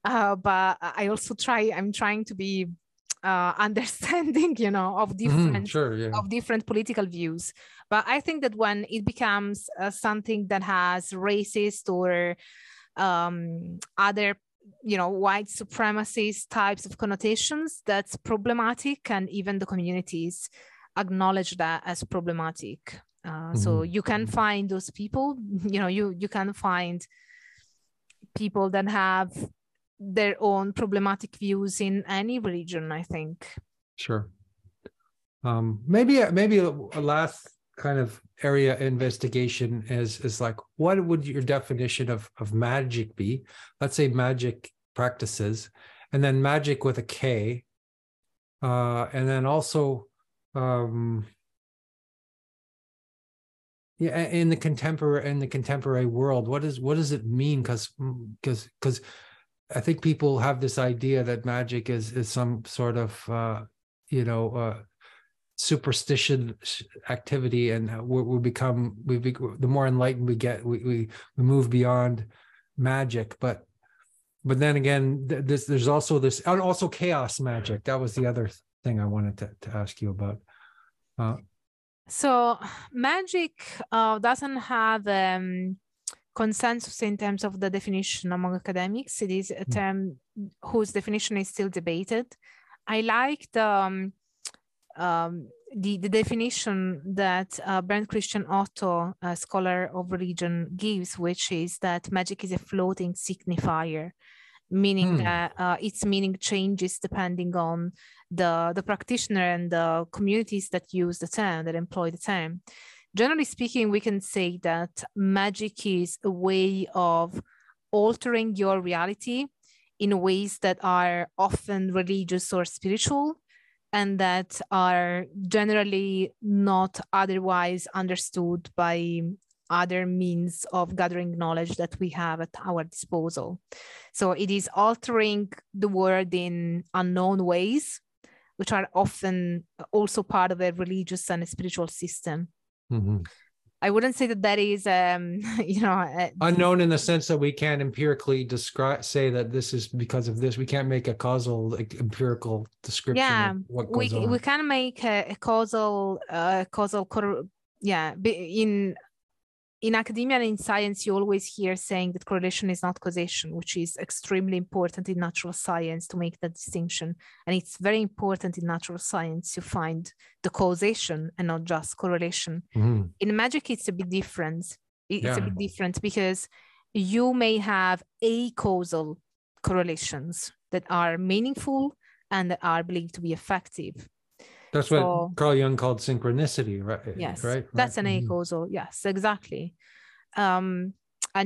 but I also I'm trying to be understanding, you know, of different of different political views. But I think that when it becomes something that has racist or other, you know, white supremacist types of connotations, that's problematic, and even the communities acknowledge that as problematic. So you can find those people, you know, you can find people that have their own problematic views in any religion, I think. Sure. Maybe a last kind of area investigation is like, what would your definition of magic be? Let's say magic practices, and then magic with a K, and then also... yeah, in the contemporary world, what does it mean? Because I think people have this idea that magic is some sort of superstition activity, and the more enlightened we get, we move beyond magic. But then again, there's also this, and also chaos magic. That was the other thing I wanted to ask you about. So magic doesn't have consensus in terms of the definition among academics. It is a term whose definition is still debated. I like the definition that Bernd Christian Otto, a scholar of religion, gives, which is that magic is a floating signifier, meaning that its meaning changes depending on the practitioner and the communities that use the term, that employ the term. Generally speaking, we can say that magic is a way of altering your reality in ways that are often religious or spiritual, and that are generally not otherwise understood by other means of gathering knowledge that we have at our disposal. So it is altering the world in unknown ways, which are often also part of a religious and a spiritual system. Mm-hmm. I wouldn't say that that is, unknown in the sense that we can't empirically describe, say that this is because of this. We can't make a causal, like, empirical description. Yeah, of what goes on. We can make a causal, in academia and in science, you always hear saying that correlation is not causation, which is extremely important in natural science to make that distinction. And it's very important in natural science to find the causation and not just correlation. Mm-hmm. In magic, it's a bit different. It's a bit different because you may have acausal correlations that are meaningful and that are believed to be effective. That's what Carl Jung called synchronicity, right? Yes, right? That's an acausal. Yes, exactly. And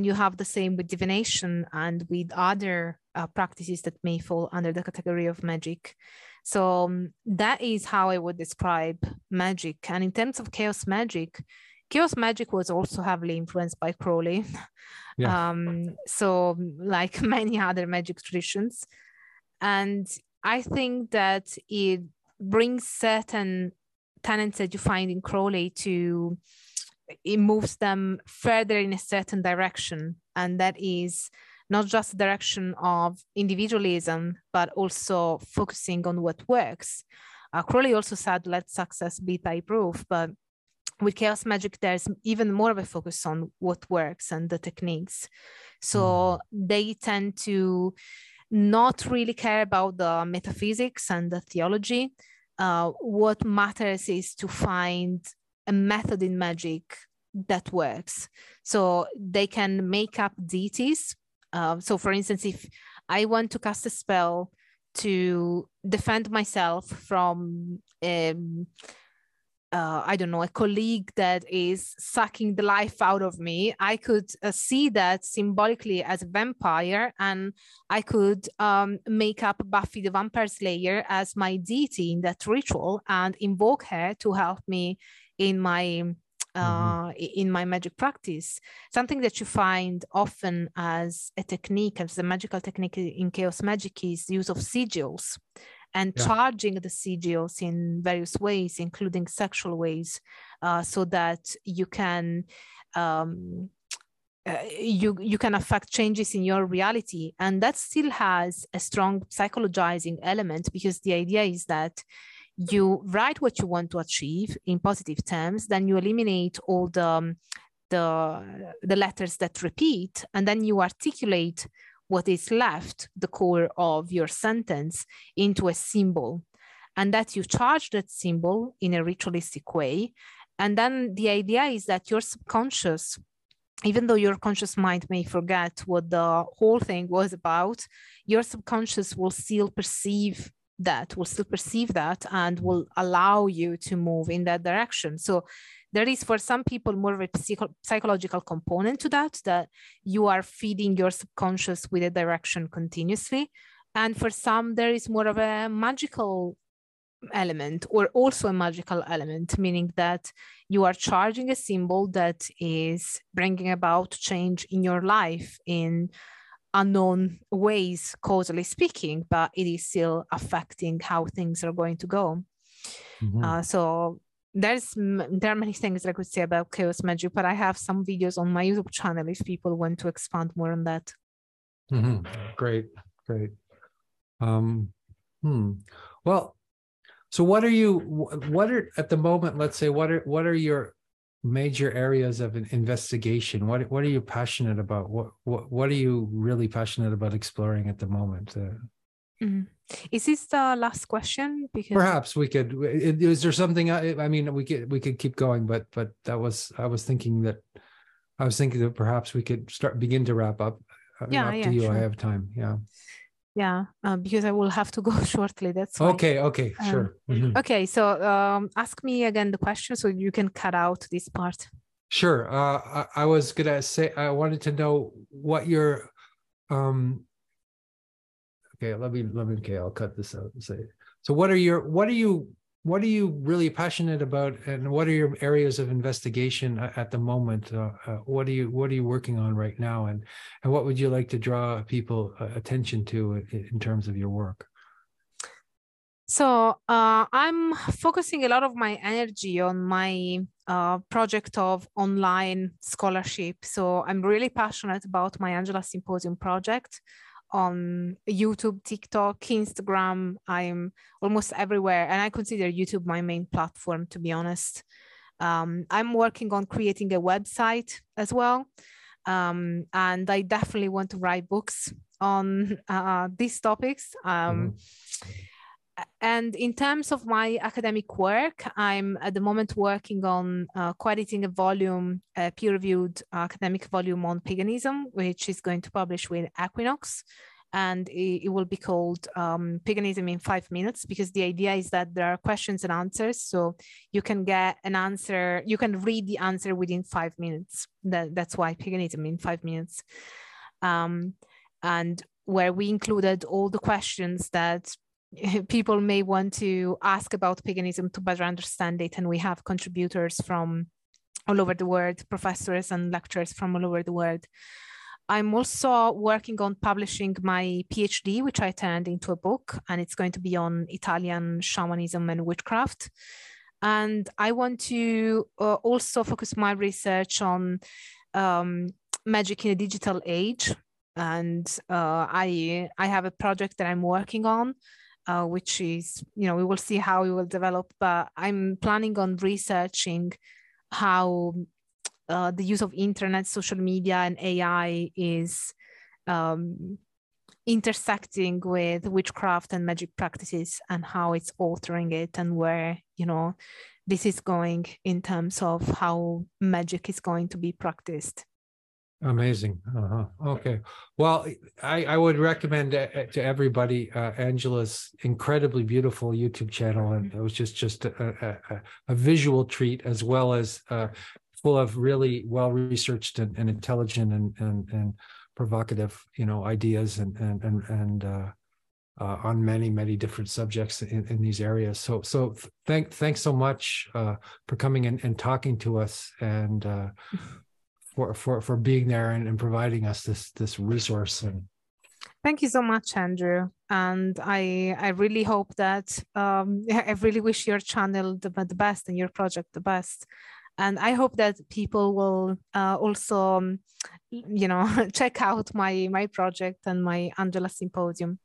you have the same with divination and with other practices that may fall under the category of magic. So that is how I would describe magic. And in terms of chaos magic was also heavily influenced by Crowley. Yeah. So like many other magic traditions. And I think that it brings certain tenets that you find in Crowley to, it moves them further in a certain direction. And that is not just the direction of individualism, but also focusing on what works. Crowley also said, let success be thy proof. But with chaos magic, there's even more of a focus on what works and the techniques. So they tend to not really care about the metaphysics and the theology. What matters is to find a method in magic that works. So they can make up deities. So for instance, if I want to cast a spell to defend myself from a colleague that is sucking the life out of me, I could see that symbolically as a vampire, and I could make up Buffy the Vampire Slayer as my deity in that ritual and invoke her to help me in my magic practice. Something that you find often as a technique, as a magical technique in chaos magic, is the use of sigils. And charging the sigils in various ways, including sexual ways, so that you can you can affect changes in your reality. And that still has a strong psychologizing element, because the idea is that you write what you want to achieve in positive terms, then you eliminate all the letters that repeat, and then you articulate what is left, the core of your sentence, into a symbol, and that you charge that symbol in a ritualistic way. And then the idea is that your subconscious, even though your conscious mind may forget what the whole thing was about, your subconscious will still perceive that, and will allow you to move in that direction. So there is, for some people, more of a psychological component to that, that you are feeding your subconscious with a direction continuously. And for some, there is more of a magical element, or also a magical element, meaning that you are charging a symbol that is bringing about change in your life in unknown ways, causally speaking, but it is still affecting how things are going to go. Mm-hmm. So there are many things I could say about chaos magic, but I have some videos on my YouTube channel if people want to expand more on that. Mm-hmm. Great. Well, so what are at the moment, let's say, what are your major areas of an investigation? What are you passionate about? What are you really passionate about exploring at the moment? Mm-hmm. Is this the last question? Because perhaps we could. Is there something? I mean, we could keep going, but I was thinking that perhaps we could begin to wrap up. Up to you. Sure. I have time. Because I will have to go shortly. That's why. Okay, sure. Mm-hmm. Okay, so ask me again the question so you can cut out this part. Sure. I was going to say, I wanted to know what your, okay, I'll cut this out and say, so what are you really passionate about, and what are your areas of investigation at the moment? What are you working on right now, and what would you like to draw people attention to in terms of your work? So I'm focusing a lot of my energy on my project of online scholarship. So I'm really passionate about my Angela Symposium project on YouTube, TikTok, Instagram. I'm almost everywhere. And I consider YouTube my main platform, to be honest. I'm working on creating a website as well. And I definitely want to write books on these topics. And in terms of my academic work, I'm at the moment working on co-editing a volume, a peer-reviewed academic volume on paganism, which is going to publish with Equinox. And it will be called Paganism in 5 Minutes, because the idea is that there are questions and answers. So you can get an answer, you can read the answer within 5 minutes. That's why Paganism in 5 Minutes. And where we included all the questions that people may want to ask about paganism to better understand it. And we have contributors from all over the world, professors and lecturers from all over the world. I'm also working on publishing my PhD, which I turned into a book, and it's going to be on Italian shamanism and witchcraft. And I want to also focus my research on magic in a digital age. And I have a project that I'm working on, which is, we will see how it will develop, but I'm planning on researching how the use of internet, social media, and AI is intersecting with witchcraft and magic practices, and how it's altering it, and where, this is going in terms of how magic is going to be practiced. Amazing. Okay. Well, I would recommend to everybody Angela's incredibly beautiful YouTube channel, and it was just a visual treat, as well as full of really well researched and intelligent and provocative, ideas and on many different subjects in these areas. So thanks so much for coming and talking to us, and for being there and providing us this resource. And thank you so much, Andrew. And I really hope that I really wish your channel the best and your project the best. And I hope that people will also check out my project and my Angela Symposium.